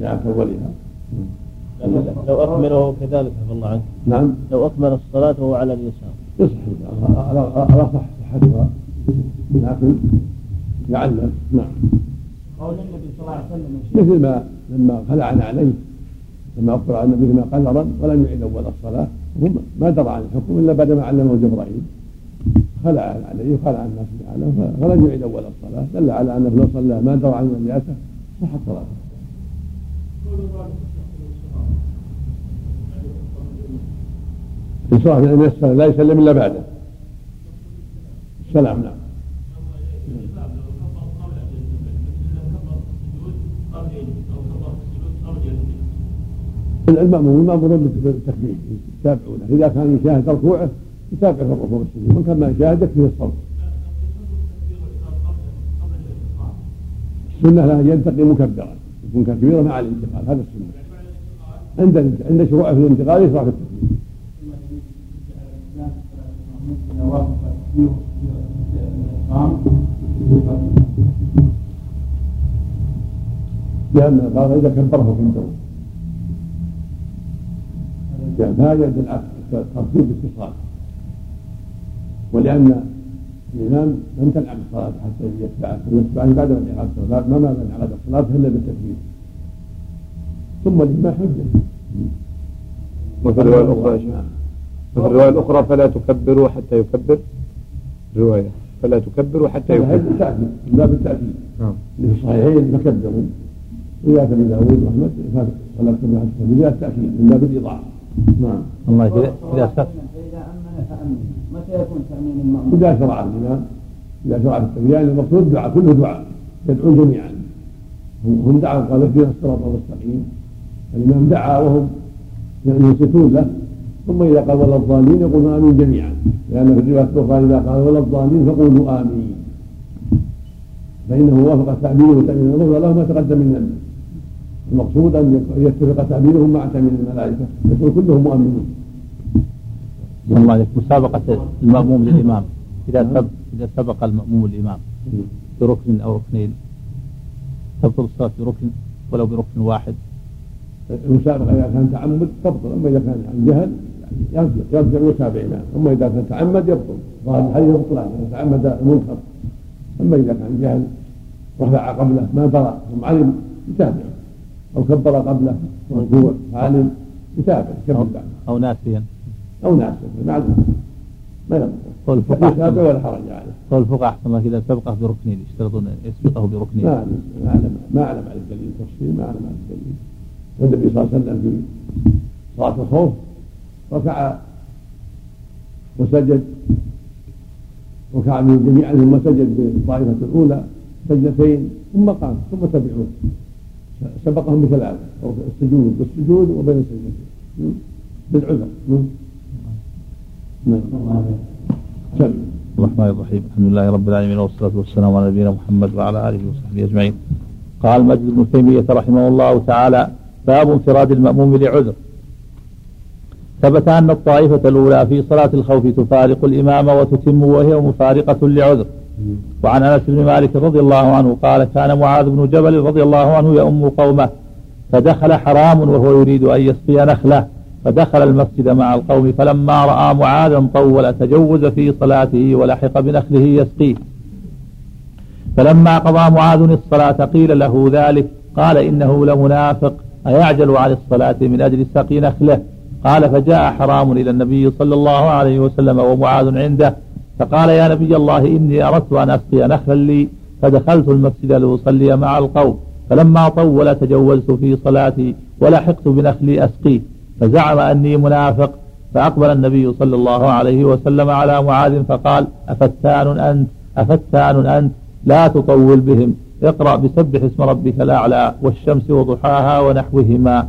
لأنك أولها. لو أكمله كذلك الله عنك. نعم لو أكمل الصلاة وهو على اليسار يصح على صح صحتها لكن يعلم. نعم قول النبي صلى الله عليه وسلم مثل ما لما خلعنا عليه لما أخبر عن النبي ما قلرا ولم يعد أول الصلاة هم ما درى عن الحكم إلا بعدما علمه جبرائيل خلع عليه وخلع الناس بالعالم فلم يعد أول الصلاة دل على أنه لو صلى ما درى عن من يأته صحت صلاته. الصلاة يعني لا يسلم إلا بعده السلام. نعم المأمون مأمون بالتكبير يتابعونه، إذا كان يشاهد ركوعه يتابع في الركوع والسجود ومن كان ما يشاهد يكفيه الصوت. السنة لا ينتقل مكبرا يكون كبيرا مع الانتقال هذا السنة عند شروعه في الانتقال يشرع في التكبير. لأن قال إذا كبره في الجو لا يدل على ترتيب الاتصال، ولأن الإمام لم تنعم الصلاة حتى يتبعه بعد أن يعقد الصلاة ما ماذا يعقد الصلاة إلا بالتكبير ثم الإمام حجة. وفي الرواية الأخرى فلا تكبروا حتى يكبر رواية فلا تكبروا حتى يكبر لا بالتأكيد في الصحيحين فكبروا ويا أبي داوود وأحمد فلا تكبروا حتى التأكيد لا بالإضافة. نعم الله إذا أمن متى يكون تأمين المأمون؟ إذا شرع الإمام إذا شرع التبيان المقصود دعاء كله دعاء يدعون جميعا هم دعوا قالوا فينا الصراط المستقيم الإمام دعا وهم ينصتون له ثم إذا قال ولا الضالين يقولوا آمين جميعا، لأن في الرواية الأخرى إذا قال ولا الضالين فقولوا آمين، فإنه وافق التعبير وتأمين الله وله ما تقدم من ذنبه. المقصود أن يتفق تعبيرهم مع تعبير الملائكة يكون كلهم مؤمنون. والله عليك مسابقة المأموم للإمام إذا سبق المأموم الإمام بركن أو ركنين تبطل الصلاة بركن ولو بركن واحد. المسابقة إذا كان تعمد تبطل، أما إذا كان عن جهل يرجع ويتابع إمام، أما إذا كان تعمد يبطل هل يبطل إذا تعمد المنكر، أما إذا كان جهل رفع قبله ما درى ثم علم يتابع أو كبر قبله رجوع علم يتابع أو ناسيا معلوم ما ينبغي يتابع ولا حرج عليه. قول الفقهاء أحسن الله إذا سبقه بركنين يشترطون يسبقه بركنين. ما أعلم عن الدليل تفصيل، ما أعلم عن الدليل. والنبي صلى الله عليه وسلم في صلاة الخوف ركع وسجد، ركع من جميعا ثم سجد بالطائفة الأولى سجدتين ثم قام ثم تبعوه، سبقهم بثلاثة السجود والسجود وبين السجدتين بالعذر. نعم. بسم الله الرحمن الرحيم، الحمد لله رب العالمين والصلاة والسلام على نبينا محمد وعلى آله وصحبه أجمعين. قال مجد ابن تيمية رحمه الله تعالى: باب انفراد المأموم لعذر. ثبت أن الطائفة الأولى في صلاة الخوف تفارق الإمام وتتم وهي مفارقة لعذر. وعن أنس بن مالك رضي الله عنه قال: كان معاذ بن جبل رضي الله عنه يؤم قومه فدخل حرام وهو يريد أن يسقي نخله، فدخل المسجد مع القوم، فلما رأى معاذا طول تجوز في صلاته ولحق بنخله يسقيه. فلما قضى معاذ الصلاة قيل له ذلك، قال: إنه لمنافق أيعجل عن الصلاة من أجل سقي نخله. قال: فجاء حرام إلى النبي صلى الله عليه وسلم ومعاذ عنده، فقال: يا نبي الله، إني أردت أن أسقي نخلا لي، فدخلت المسجد لأصلي مع القوم، فلما طول تجوزت في صلاتي ولحقت بنخلي أسقيه، فزعم أني منافق. فأقبل النبي صلى الله عليه وسلم على معاذ فقال: أفتان أنت لا تطول بهم، اقرأ بسبح اسم ربك الأعلى والشمس وضحاها ونحوهما.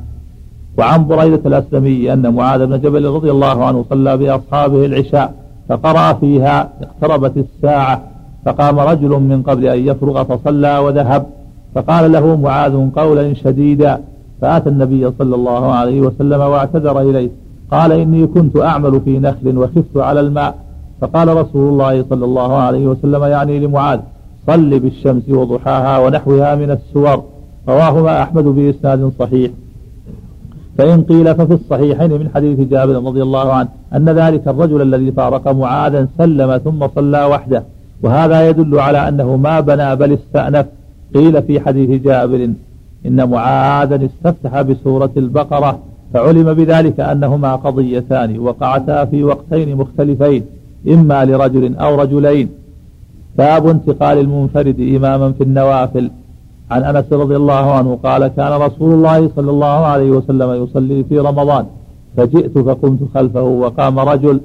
وعن بريدة الأسلمي أن معاذ بن جبل رضي الله عنه صلى بأصحابه العشاء فقرأ فيها: اقتربت الساعة، فقام رجل من قبل أن يفرغ فصلى وذهب، فقال له معاذ قولا شديدا، فأتى النبي صلى الله عليه وسلم واعتذر إليه، قال: إني كنت أعمل في نخل وخفت على الماء، فقال رسول الله صلى الله عليه وسلم يعني لمعاذ: صل بالشمس وضحاها ونحوها من السور. رواهما أحمد بإسناد صحيح. فإن قيل ففي الصحيحين من حديث جابر رضي الله عنه أن ذلك الرجل الذي فارق معاذا سلم ثم صلى وحده، وهذا يدل على أنه ما بنى بل استأنف. قيل في حديث جابر إن معاذا استفتح بسورة البقرة، فعلم بذلك أنهما قضيتان وقعتا في وقتين مختلفين، إما لرجل أو رجلين. باب انتقال المنفرد إماما في النوافل. عن أنس رضي الله عنه قال: كان رسول الله صلى الله عليه وسلم يصلي في رمضان، فجئت فقمت خلفه وقام رجل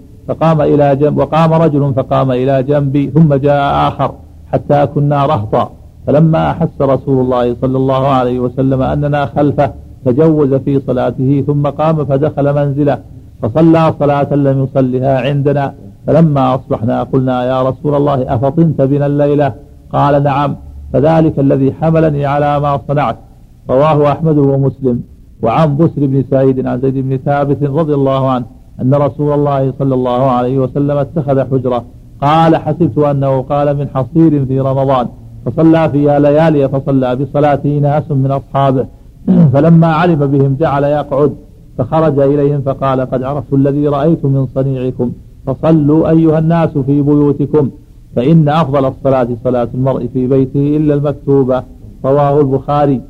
فقام إلى جنبي، ثم جاء آخر حتى كنا رهطا، فلما أحس رسول الله صلى الله عليه وسلم أننا خلفه تجوز في صلاته، ثم قام فدخل منزله فصلى صلاة لم يصلها عندنا. فلما أصبحنا قلنا: يا رسول الله، أفطنت بنا الليلة؟ قال: نعم، فذلك الذي حملني على ما صنعت. رواه أحمد ومسلم. وعن بسر بن سعيد عن زيد بن ثابت رضي الله عنه أن رسول الله صلى الله عليه وسلم اتخذ حجرة، قال: حسبت أنه قال من حصير في رمضان، فصلى فيها ليالي، فصلى بصلاته ناس من أصحابه، فلما علم بهم جعل يقعد، فخرج إليهم فقال: قد عرفت الذي رأيت من صنيعكم، فصلوا أيها الناس في بيوتكم، فإن أفضل الصلاة صلاة المرء في بيته إلا المكتوبة. رواه البخاري.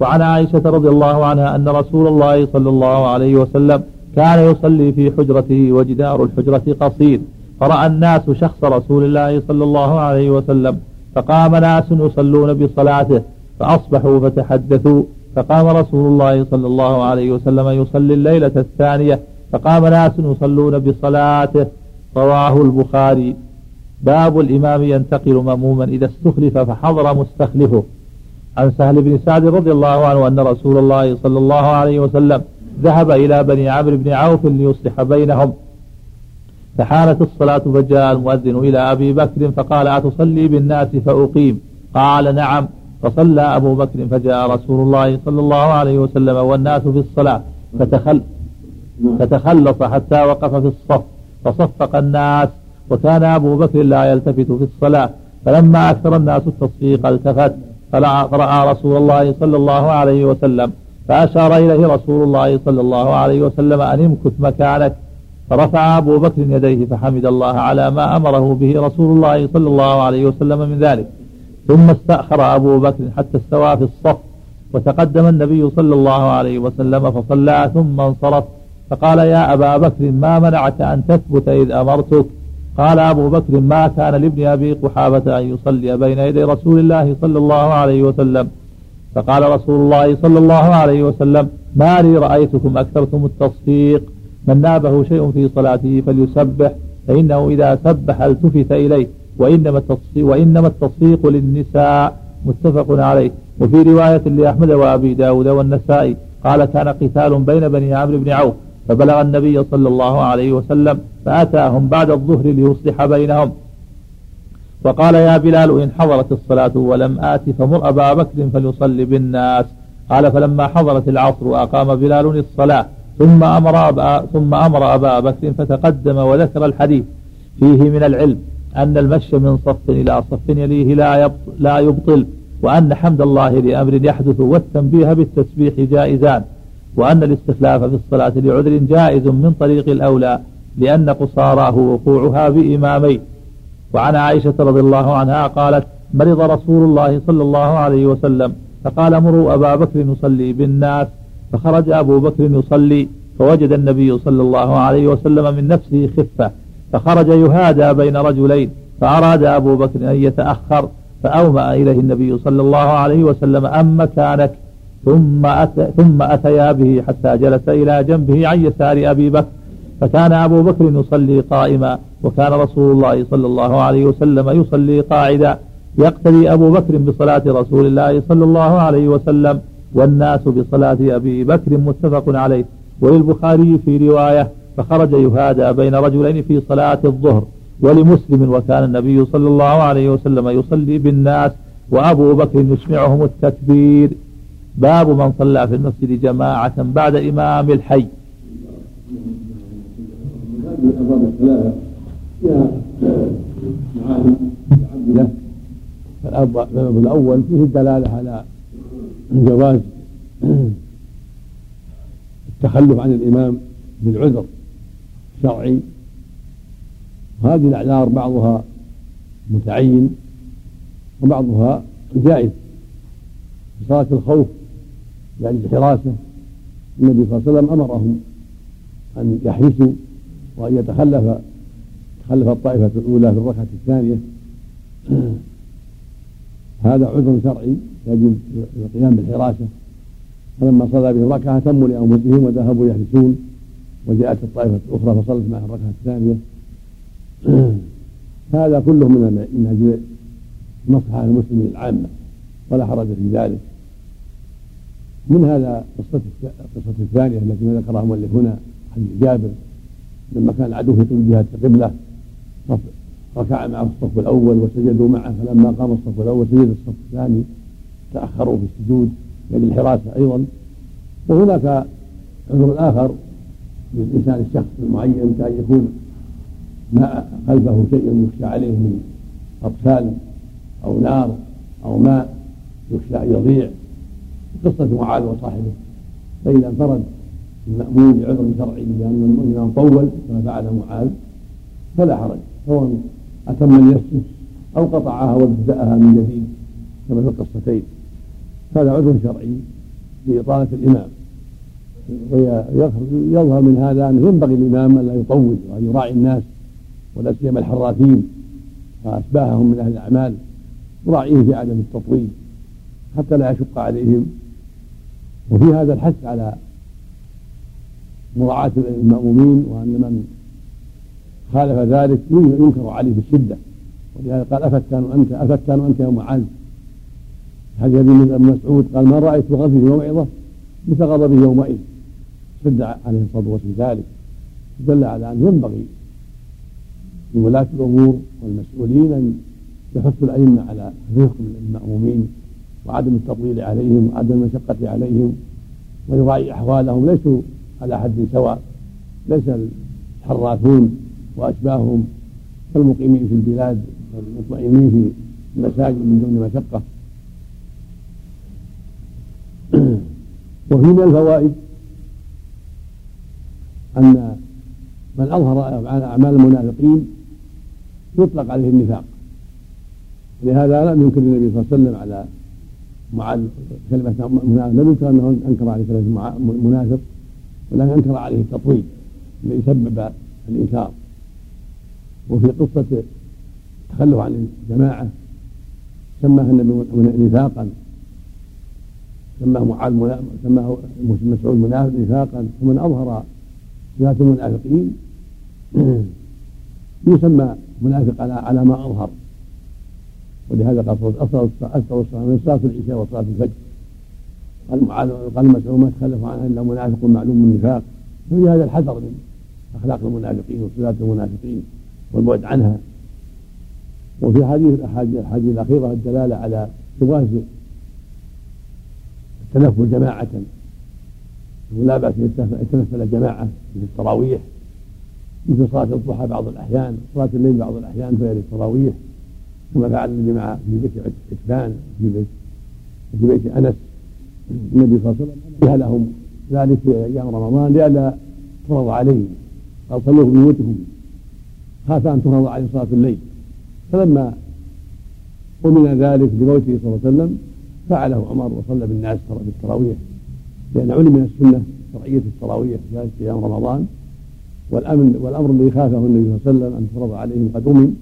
وعن عائشة رضي الله عنها أن رسول الله صلى الله عليه وسلم كان يصلي في حجرته، وجدار الحجرة قصير، فرأى الناس شخص رسول الله صلى الله عليه وسلم، فقام ناس يصلون بصلاته، فأصبحوا فتحدثوا، فقام رسول الله صلى الله عليه وسلم يصلي الليلة الثانية، فقام ناس يصلون بصلاته. رواه البخاري. باب الإمام ينتقل مأموما إذا استخلف فحضر مستخلفه. عن سهل بن سعد رضي الله عنه أن رسول الله صلى الله عليه وسلم ذهب إلى بني عمرو بن عوف ليصلح بينهم، فحانت الصلاة فجاء المؤذن إلى أبي بكر فقال: أتصلي بالناس فأقيم؟ قال: نعم. فصلى أبو بكر، فجاء رسول الله صلى الله عليه وسلم والناس في الصلاة فتخلص حتى وقف في الصف فصفق الناس، وكان أبو بكر لا يلتفت في الصلاة، فلما أكثر الناس التصفيق التفت فرأى رسول الله صلى الله عليه وسلم، فأشار إليه رسول الله صلى الله عليه وسلم أن امكث مكانك، فرفع أبو بكر يديه فحمد الله على ما أمره به رسول الله صلى الله عليه وسلم من ذلك، ثم استأخر أبو بكر حتى استوى في الصف، وتقدم النبي صلى الله عليه وسلم فصلى ثم انصرف، فقال: يا أبا بكر، ما منعك أن تثبت إذ أمرتك؟ قال أبو بكر: ما كان لابن أبي قحافة أن يصلي بين يدي رسول الله صلى الله عليه وسلم، فقال رسول الله صلى الله عليه وسلم: ما لي رأيتكم أكثرتم التصفيق، من نابه شيء في صلاته فليسبح، فإنه إذا سبح التفت إليه، وإنما التصفيق للنساء. متفق عليه. وفي رواية لأحمد وأبي داود والنسائي قال: كان قتال بين بني عمرو بن عوف، فبلغ النبي صلى الله عليه وسلم فأتاهم بعد الظهر ليصلح بينهم، وقال: يا بلال، إن حضرت الصلاة ولم آت فمر أبا بكر فليصلي بالناس. قال: فلما حضرت العصر أقام بلال الصلاة، ثم أمر أبا بكر فتقدم، وذكر الحديث فيه من العلم أن المشي من صف إلى صف يليه لا يبطل، وأن حمد الله لأمر يحدث والتنبيه بالتسبيح جائزان، وأن الاستخلاف في الصلاة لعذر جائز من طريق الأولى، لأن قصاراه وقوعها بإمامين. وعن عائشة رضي الله عنها قالت: مرض رسول الله صلى الله عليه وسلم فقال: مروا أبا بكر يصلي بالناس، فخرج أبو بكر يصلي، فوجد النبي صلى الله عليه وسلم من نفسه خفة، فخرج يهادى بين رجلين، فأراد أبو بكر أن يتأخر، فأومأ إليه النبي صلى الله عليه وسلم: أم مكانك. ثم أتيا به حتى جلس إلى جنبه عن يسار أبي بكر، فكان أبو بكر يصلي قائما، وكان رسول الله صلى الله عليه وسلم يصلي قاعدا، يقتدي أبو بكر بصلاة رسول الله صلى الله عليه وسلم والناس بصلاة أبي بكر. متفق عليه. وللبخاري في رواية: فخرج يهادى بين رجلين في صلاة الظهر. ولمسلم: وكان النبي صلى الله عليه وسلم يصلي بالناس وأبو بكر يسمعهم التكبير. باب من صلى في المسجد جماعة بعد إمام الحي. هذه الأبواب الثلاثة فيها معاني متعددة. الباب الأول فيه الدلالة على جواز التخلف عن الإمام بالعذر الشرعي، وهذه الأعذار بعضها متعين وبعضها جائز، صلاة الخوف يعني الحراسة. النبي صلى الله عليه وسلم أمرهم أن يحرسوا وأن يتخلف الطائفة الأولى في الركعة الثانية، هذا عذر شرعي يجب القيام بالحراسة. فلما صلى بهم ركعة تموا لأنفسهم وذهبوا يحرسون، وجاءت الطائفة الأخرى فصلت معها الركعة الثانية. هذا كله من أجل مصلحة المسلمين العامة، ولا حرج في ذلك. من هذا القصة الثانية التي ذكرها المؤلف هنا عن جابر، لما كان العدو من جهة القبلة ركع معه الصف الأول وسجدوا معه، فلما قام الصف الأول سجد الصف الثاني، تأخروا في السجود لأجل الحراسة أيضا. وهناك عذر آخر للإنسان، الشخص المعين كأن يكون ما خلفه شيء يخشى عليه من أطفال أو نار أو ماء يخشى أن يضيع. قصة معاذ وصاحبه، فإذا انفرد المأمون بعذر شرعي لأن الإمام طول كما فعل معاذ فلا حرج، سواء أتم نفسه أو قطعها وابتدأها من جديد كما في القصتين. هذا عذر شرعي لإطالة الإمام، ويظهر من هذا أنه ينبغي الإمام أن لا يطول وأن يراعي الناس، ولا سيما الحراسين وأشباههم من أهل الأعمال، يراعيه في عدم التطويل حتى لا يشق عليهم. وفي هذا الحث على مراعاة المأمومين، وأن من خالف ذلك ينكر عليه بالشدة. ولهذا قال: أفتان أنت يا معاذ. حديث ابن مسعود قال: ما رأيت غضبي وموعظة مثل غضبي يومئذ، شد عليه الصبر في ذلك، دل على أن ينبغي لولاة الأمور والمسؤولين أن يحثوا الأئمة على حفظهم المأمومين وعدم التطويل عليهم وعدم المشقة عليهم ويراعي أحوالهم، ليسوا على حد سواء، ليس الحراثون وأشباههم كالمقيمين في البلاد والمطمئنين في المساجد من دون مشقة. وفي من الفوائد أن من أظهر أعمال المنافقين يطلق عليه النفاق، لهذا لم ينكر النبي صلى الله عليه وسلم على كلمة منافق، لم ينكر أنه أنكر عليه كلمة منافق، ولكن أنكر عليه التطويل الذي سبب الإنكار. وفي قصة التخلف عن الجماعة سماها النبي نفاقا، سماه مسعود منافق نفاقا. ومن أظهر صفات المنافقين يسمى منافق على ما أظهر، ولهذا قصرت الصلاة من صلاة العشاء وصلاة الفجر. قال مسعود ما تخلف عنها إلا منافق معلوم من نفاق. فلهذا الحذر من أخلاق المنافقين وصفات المنافقين والبعد عنها. وفي حديث الأخيرة الدلالة على جواز التنفل جماعة، ولا بأس يتنفل جماعة في التراويح مثل صلاة الضحى بعض الأحيان، صلاة الليل بعض الأحيان غير التراويح، كما فعل النبي في بيت عتبان في بيت أنس. النبي صلى الله عليه وسلم نهى لهم ذلك في أيام رمضان لئلا تفرض عليهم، قال صلوا في بيوتكم، خاف أن تفرض عليهم صلاة الليل. فلما أمن ذلك بموته صلى الله عليه وسلم فعله عمر وصلى بالناس في التراويح، لأن علم من السنة شرعية التراويح في أيام رمضان، والأمر الذي خافه النبي صلى الله عليه وسلم أن تفرض عليهم قد أمن،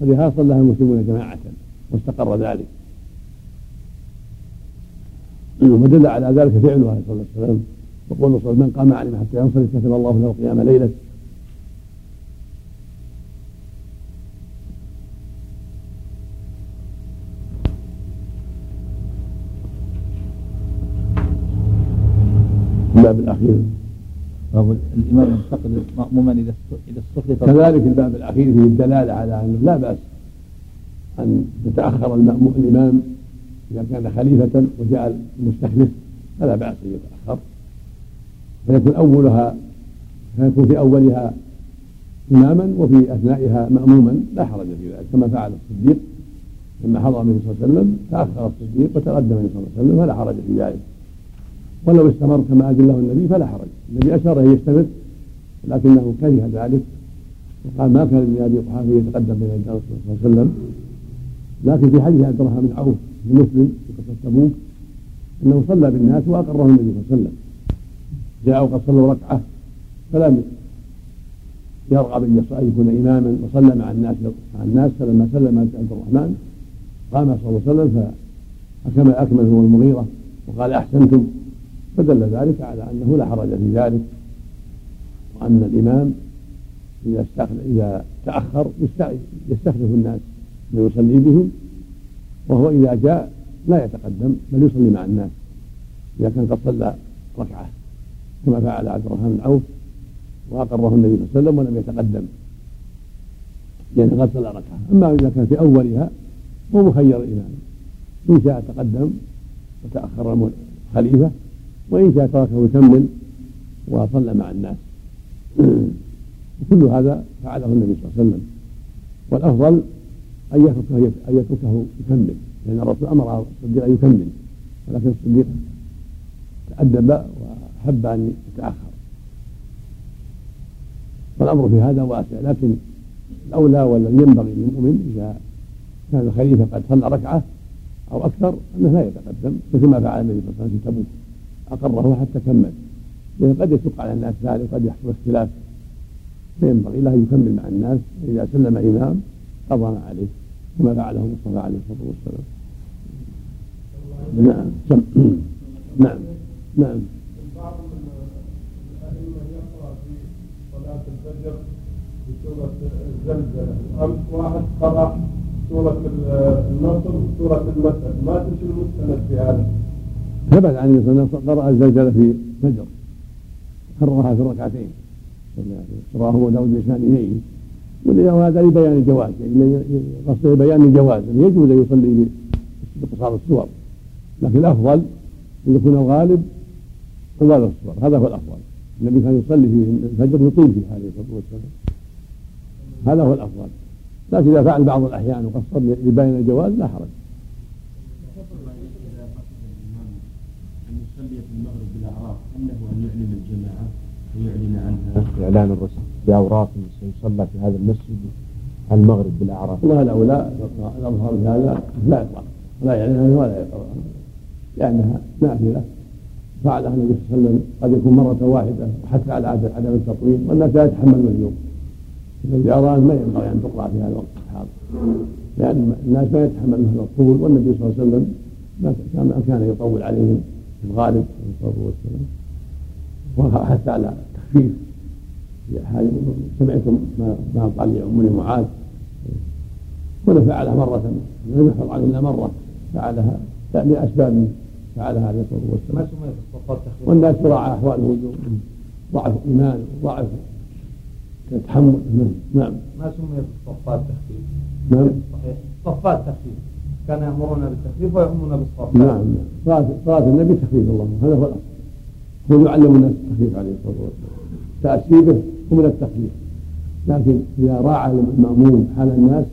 فلهذا صلى المسلمون جماعة واستقر ذلك. ودل على ذلك فعله عليه الصلاة والسلام وقوله صلى الله عليه وسلم من قام علم حتى ينصرف كتب الله له قيام ليلة. الباب الأخير الإمام المستقل مأموما إذا استخلف، كذلك الباب الأخير فيه الدلالة على أنه لا بأس أن يتأخر الإمام إذا كان خليفة وجاء المستخلف، فلا بأس أن يتأخر فيكون في أولها إماما وفي أثنائها مأموما، لا حرج في ذلك، كما فعل الصديق لما حضر النبي صلى الله عليه وسلم تأخر الصديق وتقدم النبي صلى الله عليه وسلم، فلا حرج في ذلك. ولو استمر كما أذن له النبي فلا حرج، النبي أشار أن يستمر لكنه كره ذلك وقال ما كان ابن أبي قحافة يتقدم بين يدي رسول الله صلى الله عليه وسلم. لكن في حديث عبد الرحمن بن عوف لمسلم في قصة تبوك أنه صلى بالناس وأقره النبي صلى الله عليه وسلم، جاءوا قد صلوا ركعة فلم يرغب أن يكون إماما وصلى مع الناس فلما سلم عبد الرحمن قام صلى الله عليه وسلم فأكمل هو المغيرة وقال أحسنتم، فدل ذلك على أنه لا حرج في ذلك، وأن الإمام إذا تأخر يستخلف الناس ليصلي بهم، وهو إذا جاء لا يتقدم بل يصلي مع الناس إذا كان قد صلى ركعة، كما فعل عبد الرحمن بن عوف وأقره النبي صلى الله عليه وسلم ولم يتقدم لأنه قد صلى ركعة. أما إذا كان في أولها هو مخير الإمام، إن شاء تقدم وتأخر خليفة، وإن شاء تركه يكمل وصلى مع الناس. وكل هذا فعله النبي صلى الله عليه وسلم، والأفضل أن يتركه يكمل، لأن الرسول أمر الصديق أن يكمل، ولكن الصديق تأدب وحب أن يتأخر، فالأمر في هذا واسع. لكن الأولى والذي ينبغي للمؤمن إذا كان الخليفة قد صلى ركعة أو أكثر أنه لا يتقدم، مثل ما فعل النبي صلى الله عليه وسلم في تبوك، أقره حتى كمل، لأن قد يشق على الناس ذلك وقد يحصل اختلاف، فينبغي له أن يكمل مع الناس، إذا سلم إمام قضى عليه كما فعله المصطفى عليه الصلاة والسلام. نعم نعم نعم. بعض الأئمة يقرأ في صلاة الفجر بسورة الزلزلة، أمس واحد قرأ سورة النصر وسورة المسد، ما تمشي المستند في هذا؟ ثبت عن النبي صلى الله عليه وسلم قرأ الزلزلة في الفجر كررها في الركعتين رواه أبو داود بإسناد إليه. وهذا لبيان الجواز، يعني قصده بيان الجواز يجوز أن يصلي بقصار السور، لكن الأفضل أن يكون الغالب طوال السور، هذا هو الأفضل. النبي كان يصلي في الفجر يطيل فيه عليه الصلاة والسلام، هذا هو الأفضل. لكن إذا فعل بعض الأحيان وقصر لبيان الجواز لا حرج. إعلان الرسل بأوراق سيصلى في هذا المسجد المغرب بالأعراف. والله الأولى الأظهر في هذا لا يطلق، لا يعلنها ولا يقرأها، لأنها نافلة فعلها النبي صلى الله عليه وسلم قد يكون مرة واحدة وحتى على عدم التطويل، والناس لا يتحمل مليون. الأعراف ما ينبغي أن تقرأ في هذا الوقت الحاضر، لأن الناس ما يتحملون هذا الطول، والنبي صلى الله عليه وسلم كان يطول عليهم في الغالب صلى الله عليه وسلم وحتى على تخفيف. سمعتم ما قال لأم معاذ كن فعلها مرة لم يحفظ علينا مرة فعلها لأسباب فعلها عليه الصلاة والسلام، والناس تراعى أحوال الوجوه ضعف إيمان وضعف تحمل. نعم ما سميت الصفات تخفيف؟ نعم صحيح صفات تخفيف، كان يأمرنا بالتخفيف ويأمرنا بالصفات. نعم صلاة النبي تخفيف الله، هذا هو الأصل، هو يعلم الناس التخفيف عليه الصلاة والسلام، تأسيبه ومن التخفيف، لكن إذا راعى المأمون حال الناس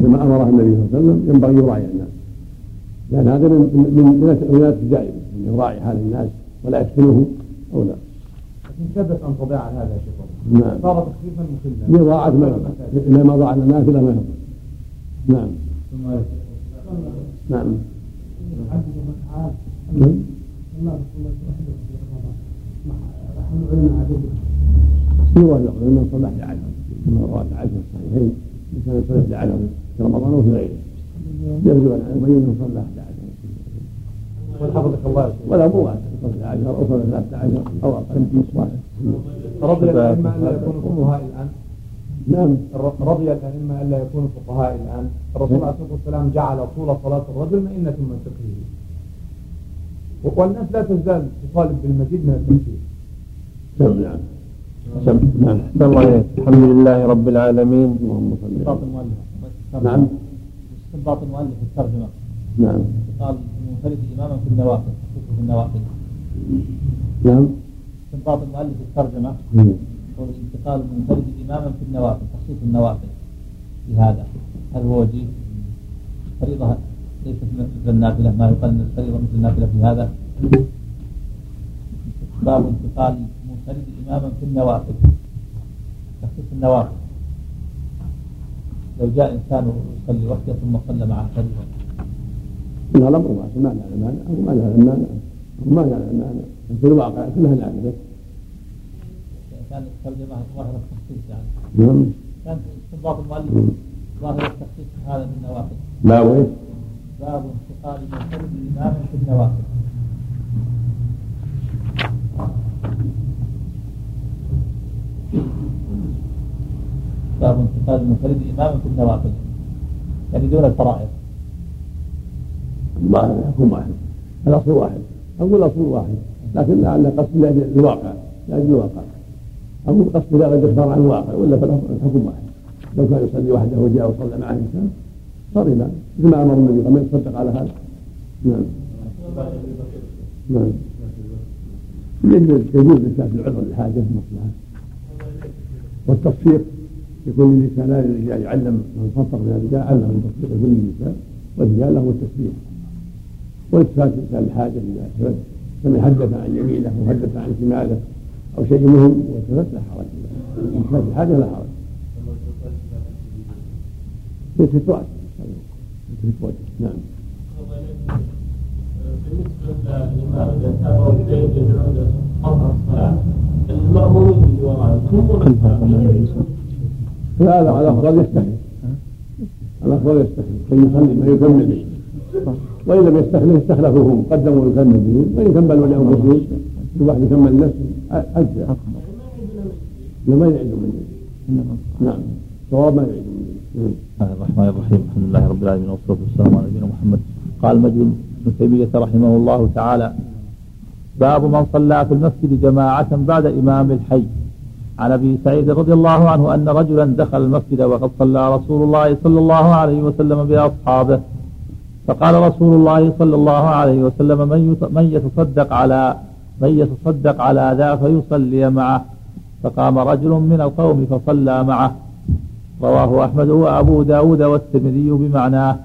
كما أمره النبي صلى الله عليه وسلم ينبغي يراعي الناس، لأن هذا من الجائزة أن يراعي حال الناس ولا يسكنه أو لا. لكن ثبت أن تضيع هذا شيء صار تخفيفا مخلا لضاعت ما لما ضاع الناس إلى ما يضع. نعم نعم يروى لأنه صلح لعشر مرات عشر الصحيحين كان صلح لعشر في رمضان وفي غيره، يبدو أن أنه صلح لعشر والحفظك الله ولا مو عشر صلح لعشر أو صلح ثلاثة عشر أو أقل من صلح. رضي الأئمة ألا يكونوا فقهاء الآن؟ نعم رضي الأئمة ألا يكونوا فقهاء الآن. الرسول عليه الصلاة والسلام جعل طول صلاة الرجل مئنة من فقهه، والناس لا تزال تطالب بالمزيد من التفكير. نعم نعم الله. الحمد لله رب العالمين. استنباط المؤلف. نعم استنباط المؤلف الترجمة. نعم قال منفرد إماما في النوافل في النوافل. نعم استنباط المؤلف الترجمة والانتقال منفرد إماما في النوافل تخصيص النوافل بهذا، هل هو وجيه فريضة ليست مثل النافلة؟ ما يقال أن الفريضة مثل النافلة في هذا. باب انتقال منفرد إماما في النوافل تخصيص النوافل، لو جاء إنسان يصلي وحده ثم صلى معه فريضا كلها الأمر واسع، ما لها مانع وما لها مانع وما لها مانع في الواقع كلها نافلة. كانت ترجمة ظاهرة التخصيص يعني كانت استنباط المؤلف ظاهرة التخصيص هذا من النوافل. ما هو باب انتقال منفرد إماما في النوافل. باب انتقال المنفرد إماما في النوافل يعني دون الفرائض. ما يكون واحد الأصل واحد، أقول الأصل واحد، لكن لعل قصد لأجل الواقع، لأجل الواقع أقول قصد لا غير عن الواقع، ولا فالحكم واحد. لو كان يصلي وحده وجاء وصلى معه إنسان صار لا مثل ما أمر النبي صلى الله عليه وسلم يصدق على هذا. نعم نعم يجوز للناس العذر للحاجة المصلحة والتصفيق يكون للنساء، لا للرجال يعلم من فطر من الرجال علم التصفيق يكون للنساء والرجال له التسبيح والتفات الإنسان الحاجة لله، فمن حدث عن يمينه وحدث عن شماله أو شيء مهم والتفات لا حرج، والتفات الحاجة لا حرج يتفت وقت. نعم بالنسبة لما يتابعوا البيت يجعلون قطع الصلاة المأمورين بالوراء لا لا على أفضل يستحي، على أفضل يستحي كي يصلي ما يكمل به، وإن لم يستخلف استخلفهم قدموا ويكمل به، وإن كملوا لأنفسهم كل واحد يكمل نفسه أجزاء لما يعيدوا منه. نعم صواب ما يعيدوا منه. بسم الله الرحمن الرحيم الحمد لله رب العالمين والصلاة والسلام على نبينا محمد. قال المجد ابن تيمية رحمه الله تعالى باب من صلى في المسجد جماعة بعد إمام الحي. عن أبي سعيد رضي الله عنه أن رجلا دخل المسجد وقد صلى رسول الله صلى الله عليه وسلم بأصحابه، فقال رسول الله صلى الله عليه وسلم: من يتصدق على ذا فيصلي معه، فقام رجل من القوم فصلى معه. رواه أحمد وأبو داود والترمذي بمعناه.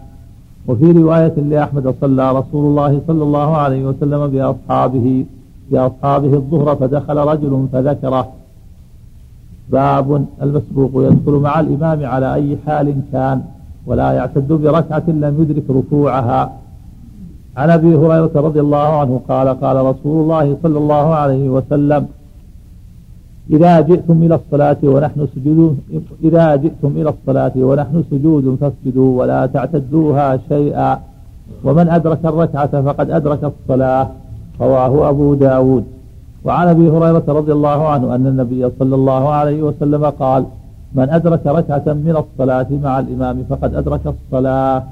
وفي رواية لأحمد: صلى رسول الله صلى الله عليه وسلم بأصحابه الظهر فدخل رجل فذكره. باب المسبوق يدخل مع الإمام على أي حال كان، ولا يعتد بركعة لم يدرك ركوعها. عن أبي هريرة رضي الله عنه قال: قال رسول الله صلى الله عليه وسلم: إذا جئتم إلى الصلاة ونحن سجود فاسجدوا ولا تعتدوها شيئا، ومن أدرك الركعة فقد أدرك الصلاة. رواه أبو داود. وعن أبي هريرة رضي الله عنه أن النبي صلى الله عليه وسلم قال: من أدرك ركعة من الصلاة مع الإمام فقد أدرك الصلاة.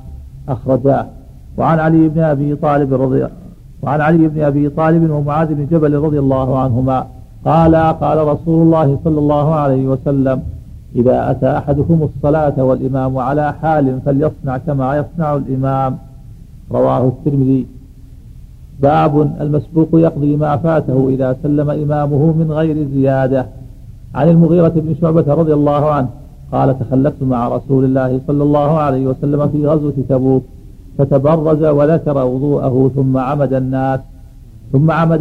أخرجاه. وعن علي بن أبي طالب ومعاذ بن جبل رضي الله عنهما قال رسول الله صلى الله عليه وسلم: إذا أتى أحدكم الصلاة والإمام على حال فليصنع كما يصنع الإمام. رواه الترمذي. باب المسبوق يقضي ما فاته إذا سلم إمامه من غير زيادة. عن المغيرة بن شعبة رضي الله عنه قال: تخلفت مع رسول الله صلى الله عليه وسلم في غزوة تبوك، فتبرز وذكر وضوءه ثم عمد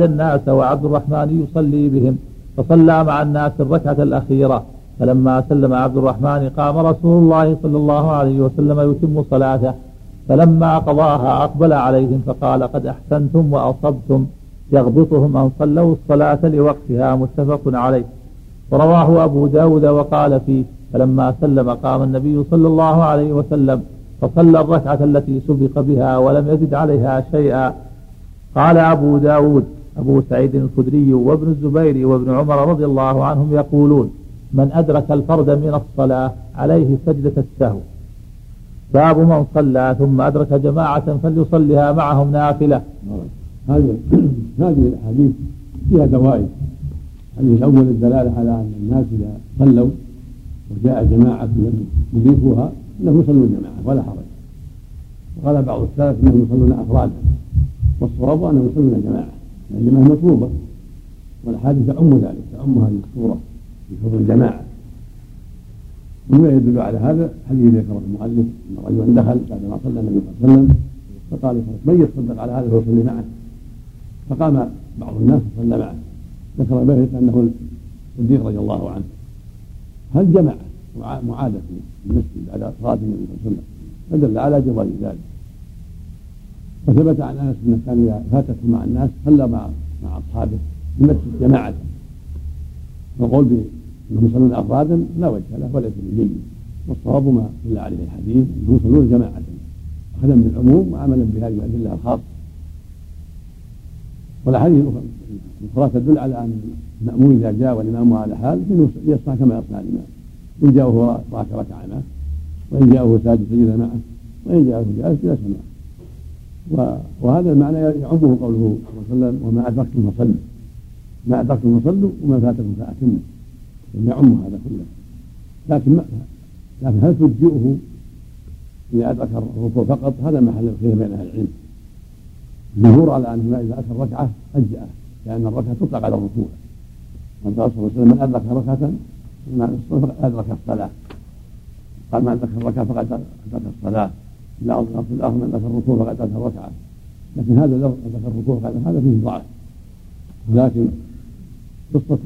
الناس وعبد الرحمن يصلي بهم، فصلى مع الناس الركعة الأخيرة، فلما سلم عبد الرحمن قام رسول الله صلى الله عليه وسلم يتم صلاته، فلما قضاها أقبل عليهم فقال: قد أحسنتم وأصبتم. يغبطهم أن صلوا الصلاة لوقتها. متفق عليه. ورواه أبو داود وقال فيه: فلما سلم قام النبي صلى الله عليه وسلم فصلى الركعة التي سبق بها ولم يزد عليها شيئا. قال أبو داود: أبو سعيد الخدري وابن الزبير وابن عمر رضي الله عنهم يقولون: من أدرك الفرد من الصلاة عليه سجدة السهو. باب من صلى ثم أدرك جماعة فليصلها معهم نافلة. هذه الأحاديث فيها دواعي. الحديث الأول الدلالة على أن الناس إذا صلوا وجاء جماعة لم يضيفوها أنهم يصلون جماعة ولا حرج، وقال بعض السلف أنهم يصلون أفرادا، والصواب أنهم يصلون جماعة لأن الجماعة مطلوبة، والأحاديث تعم ذلك، تعم هذه الصورة بفضل الجماعة. مما يدل على هذا حديث ذكره المؤلف أن رجلا دخل بعدما صلى النبي صلى الله عليه وسلم فقال: من يتصدق على هذا فيصلي معه، فقام بعض الناس فصلى معه. ذكر البيهقي أنه الصديق رضي الله عنه هل جمع معادة في المسجد بعد صلاة النبي صلى الله عليه وسلم، فدل على جواز ذلك. وثبت عن أنس أنه كان إذا فاتته مع الناس صلى مع أصحابه في المسجد جماعة. فقول بأنهم يصلون أفرادا لا وجه له وليس بجيد، والصواب ما دل عليه الحديث أنهم يصلون جماعة، أخذا بالعموم وعملا بهذه الأدلة الخاصة. والأحاديث الأخرى تدل على أن المأموم إذا جاء والإمام على حال أنه يصنع كما يصنع الإمام، إن جاءه ركع معه، وإن جاءه ساجد سجد معه، وإن جاءه جالس جلس معه. وهذا المعنى يعمه قوله صلى الله عليه وسلم: وما أدركتم فصلوا وما فاتكم فأتموا. يعم هذا كله، لكن هل تجزئه إذا أدرك الركوع فقط؟ هذا محل الخلاف بين أهل العلم. الظهور على أنه إذا أتى الركعة أجزأه، لأن الركعة تطلق على الركوع. قال صلى الله عليه وسلم: من أدرك ركعة أدرك الصلاة. قال: من أدرك الركعة فقد أدرك الصلاة. لا أدرك في الأرض من أدرك الركوع فقد أدرك الركعة. لكن هذا لو أدرك الركوع هذا فيه ضعف. ولكن قصة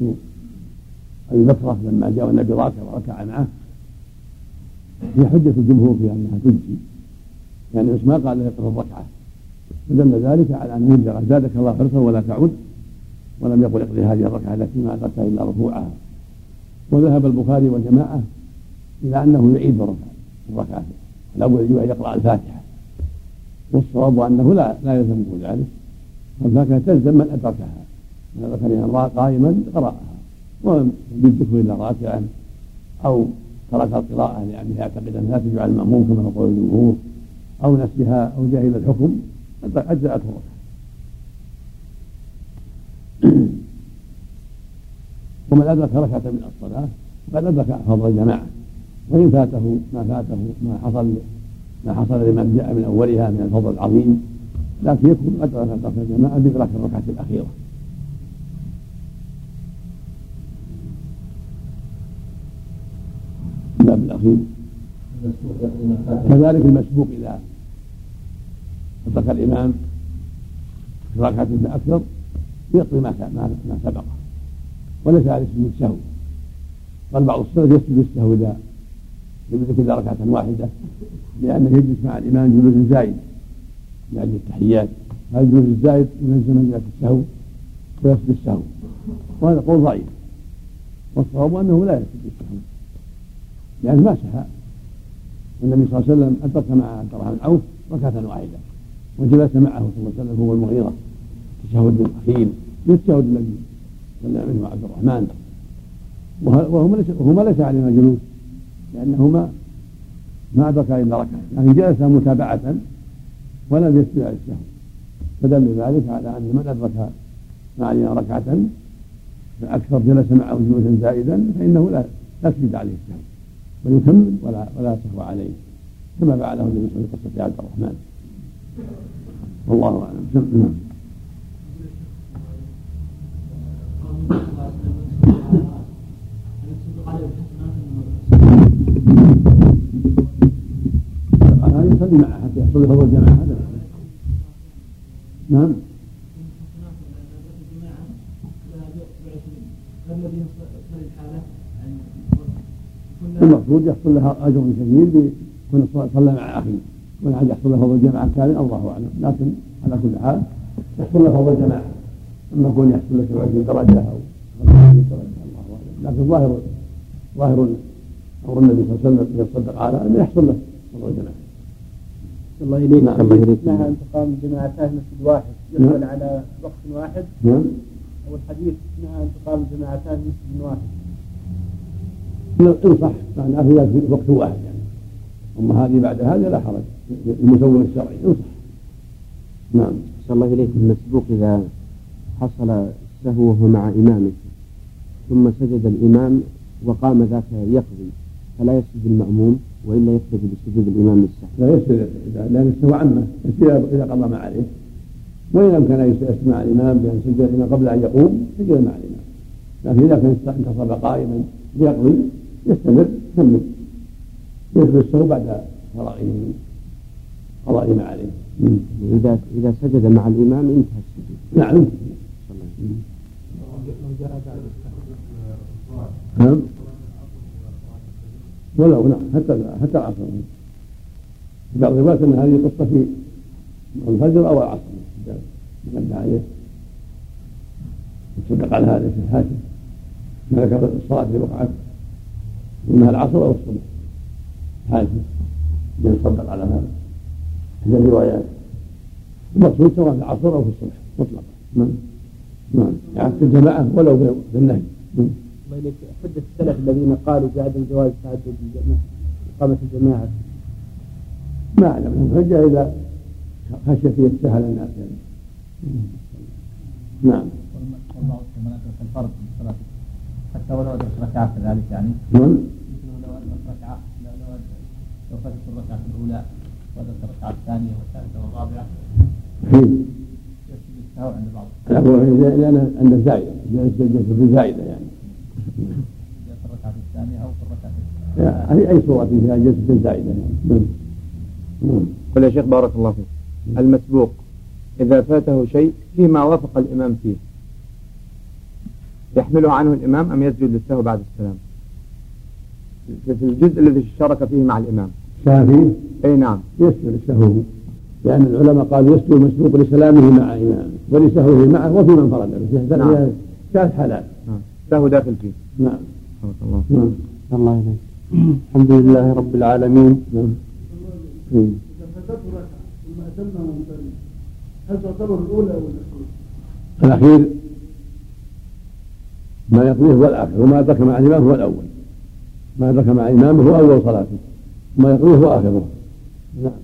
أبي بكر لما جاء النبي راكع وركع معه هي حجة الجمهور في أنها تجزي، يعني مش ما قال يقرأ الركعة، فدل ذلك على أنه يدرك زادك الله حرصا ولا تعود، ولم يقل اقضي هذه الركعة التي ما أدركتها إلا ركوعها. وذهب البخاري والجماعة إلى أنه يعيد الركعة، لا بد أن يقرأ الفاتحة، والصواب أنه لا يلزمه ذلك، والفاتحة تلزم من أدركها، من أدركها قائما قرأها، ومن يدركه إلا راكعا أو ترك القراءة لأنه يعتقد أنها تجعل المأموم كما يقول الجمهور، أو نسيها أو جاهل الحكم أجزأته الركعة. ومن أدرك ركعة من الصلاة فقد أدرك فضل الجماعة، وإن فاته ما حصل لمن جاء من أولها من الفضل العظيم، لكن يكون أدرك الجماعة بإدراك الركعة الأخيرة. الباب الأخير كذلك المسبوق إذا أدرك الإمام في ركعة أكثر يقضي ما سبقه وليس على اسم السهو، بل بعض السلف يسجد السهو إذا ركعة واحدة لأنه يجلس مع الإمام جلوس زائد لأجل التحيات، هذا الجلوس الزائد يلزم من جلسة السهو ويسجد السهو، وهذا قول ضعيف، والصواب أنه لا يسجد السهو لأنه ما سهى. النبي صلى الله عليه وسلم أدرك مع عبد الرحمن بن عوف ركعة واحدة وجلس معه صلى الله عليه وسلم هو المغيرة تشهد الأخير للتشهد الذي صلى منه عبد الرحمن، وهما ليس عليهما جلوس لأنهما ما أدركا إلا ركعة، يعني جلسا متابعة ولم يستطيع السهو، فدل ذلك على أن من أدرك ما علينا ركعة فأكثر جلس معه جلوسا زائدا فإنه لا تسجد عليه السهو بل يكمل ولا سهو عليه كما فعله النبي صلى الله عليه وسلم في عبد الرحمن. والله أعلم. معه حتى يحصل فضل الجماعة هذا. نعم. المفروض يحصل لها أجر كبير بكون صلى مع أخيه، ولا عاد يحصل له فضل الجماعة كامل الله أعلم، لكن على كل حال يحصل له فضل الجماعة، أما يكون يحصل له 70 درجة أو 50 درجة الله أعلم، لكن ظاهر أمر النبي صلى الله عليه وسلم يصدق على أن يحصل له فضل الجماعة. الله يليك. نهى أن تقام جماعتان مسجد واحد يقبل على وقت واحد. أو الحديث نهى أن تقام جماعتان مسجد واحد. إن صح معناه في وقت واحد يعني. أما هذه بعد هذا لا حرج المسوغ الشرعي إن صح. نعم. صلى الله إليك. المسبوق إذا حصل سهوه مع إمامه ثم سجد الإمام وقام ذاك يقضي فلا يسجد المأموم وإلا يقتدي بسجود الإمام للسهو. لا يسجد لأن السهو عمه إذا قضى ما عليه، وإن أمكن أن يسمع الإمام بأن سجد قبل أن يقوم سجد مع الإمام، لكن إذا كان انتصب قائما ليقضي يستمر يكمل يسجد السهو بعد قضائه قضاء ما عليه. إذا سجد مع الإمام انتهى السجود. نعم. نعم. ولو نعم حتى العصر في بعض الروايات أن هذه القصة في الفجر أو العصر يبدأ عليه يصدق على هذا في الحاكم ما ذكر الصلاة في ركعة إنها العصر أو الصبح حاكم يصدق على هذا هذه الروايات المقصود سواء في العصر أو في الصبح مطلقا. نعم يعني في الجماعة ولو في النهي. حجة السلف الذين قالوا بعدم جواز تعدد إقامة الجماعة ما أعلم حجة إذا خشية فيه السهل الناس يعني. نعم. والله كما ندرك الفرض من الصلاة حتى ولو أدرك ركعة كذلك يعني. مثل لو أدرك ركعة لو فاتت الركعة الأولى وأدرك الركعة الثانية والثالثة والرابعة. يسجد السهو عند بعض. لأن عند الزايدة يسجد زايدة يعني. في الركعة الثانية أو في الركعة الثانية أي صورة فيها جلسة زائدة. قل يا شيخ بارك الله فيك. المسبوق إذا فاته شيء فيما وافق الإمام فيه يحمله عنه الإمام أم يسجد للسهو بعد السلام في الجزء الذي شارك فيه مع الإمام شافي؟ أي نعم يسجد للسهو، لأن العلماء قالوا يسجد المسبوق لسلامه مع إمامه ولسهوه معه وفي من فرده. نعم. ثلاث حالات سهو داخل فيه. نعم. الله يهديك. الحمد لله رب العالمين. إذا فاتته ركعة ثم أتمها منفردا هل تعتبر الأولى أو الأخير؟ الأخير ما يقضيه هو الآخر، وما أدرك مع الإمام هو الأول، ما أدرك مع الإمام هو أول صلاته، ما يقضيه هو آخره. نعم.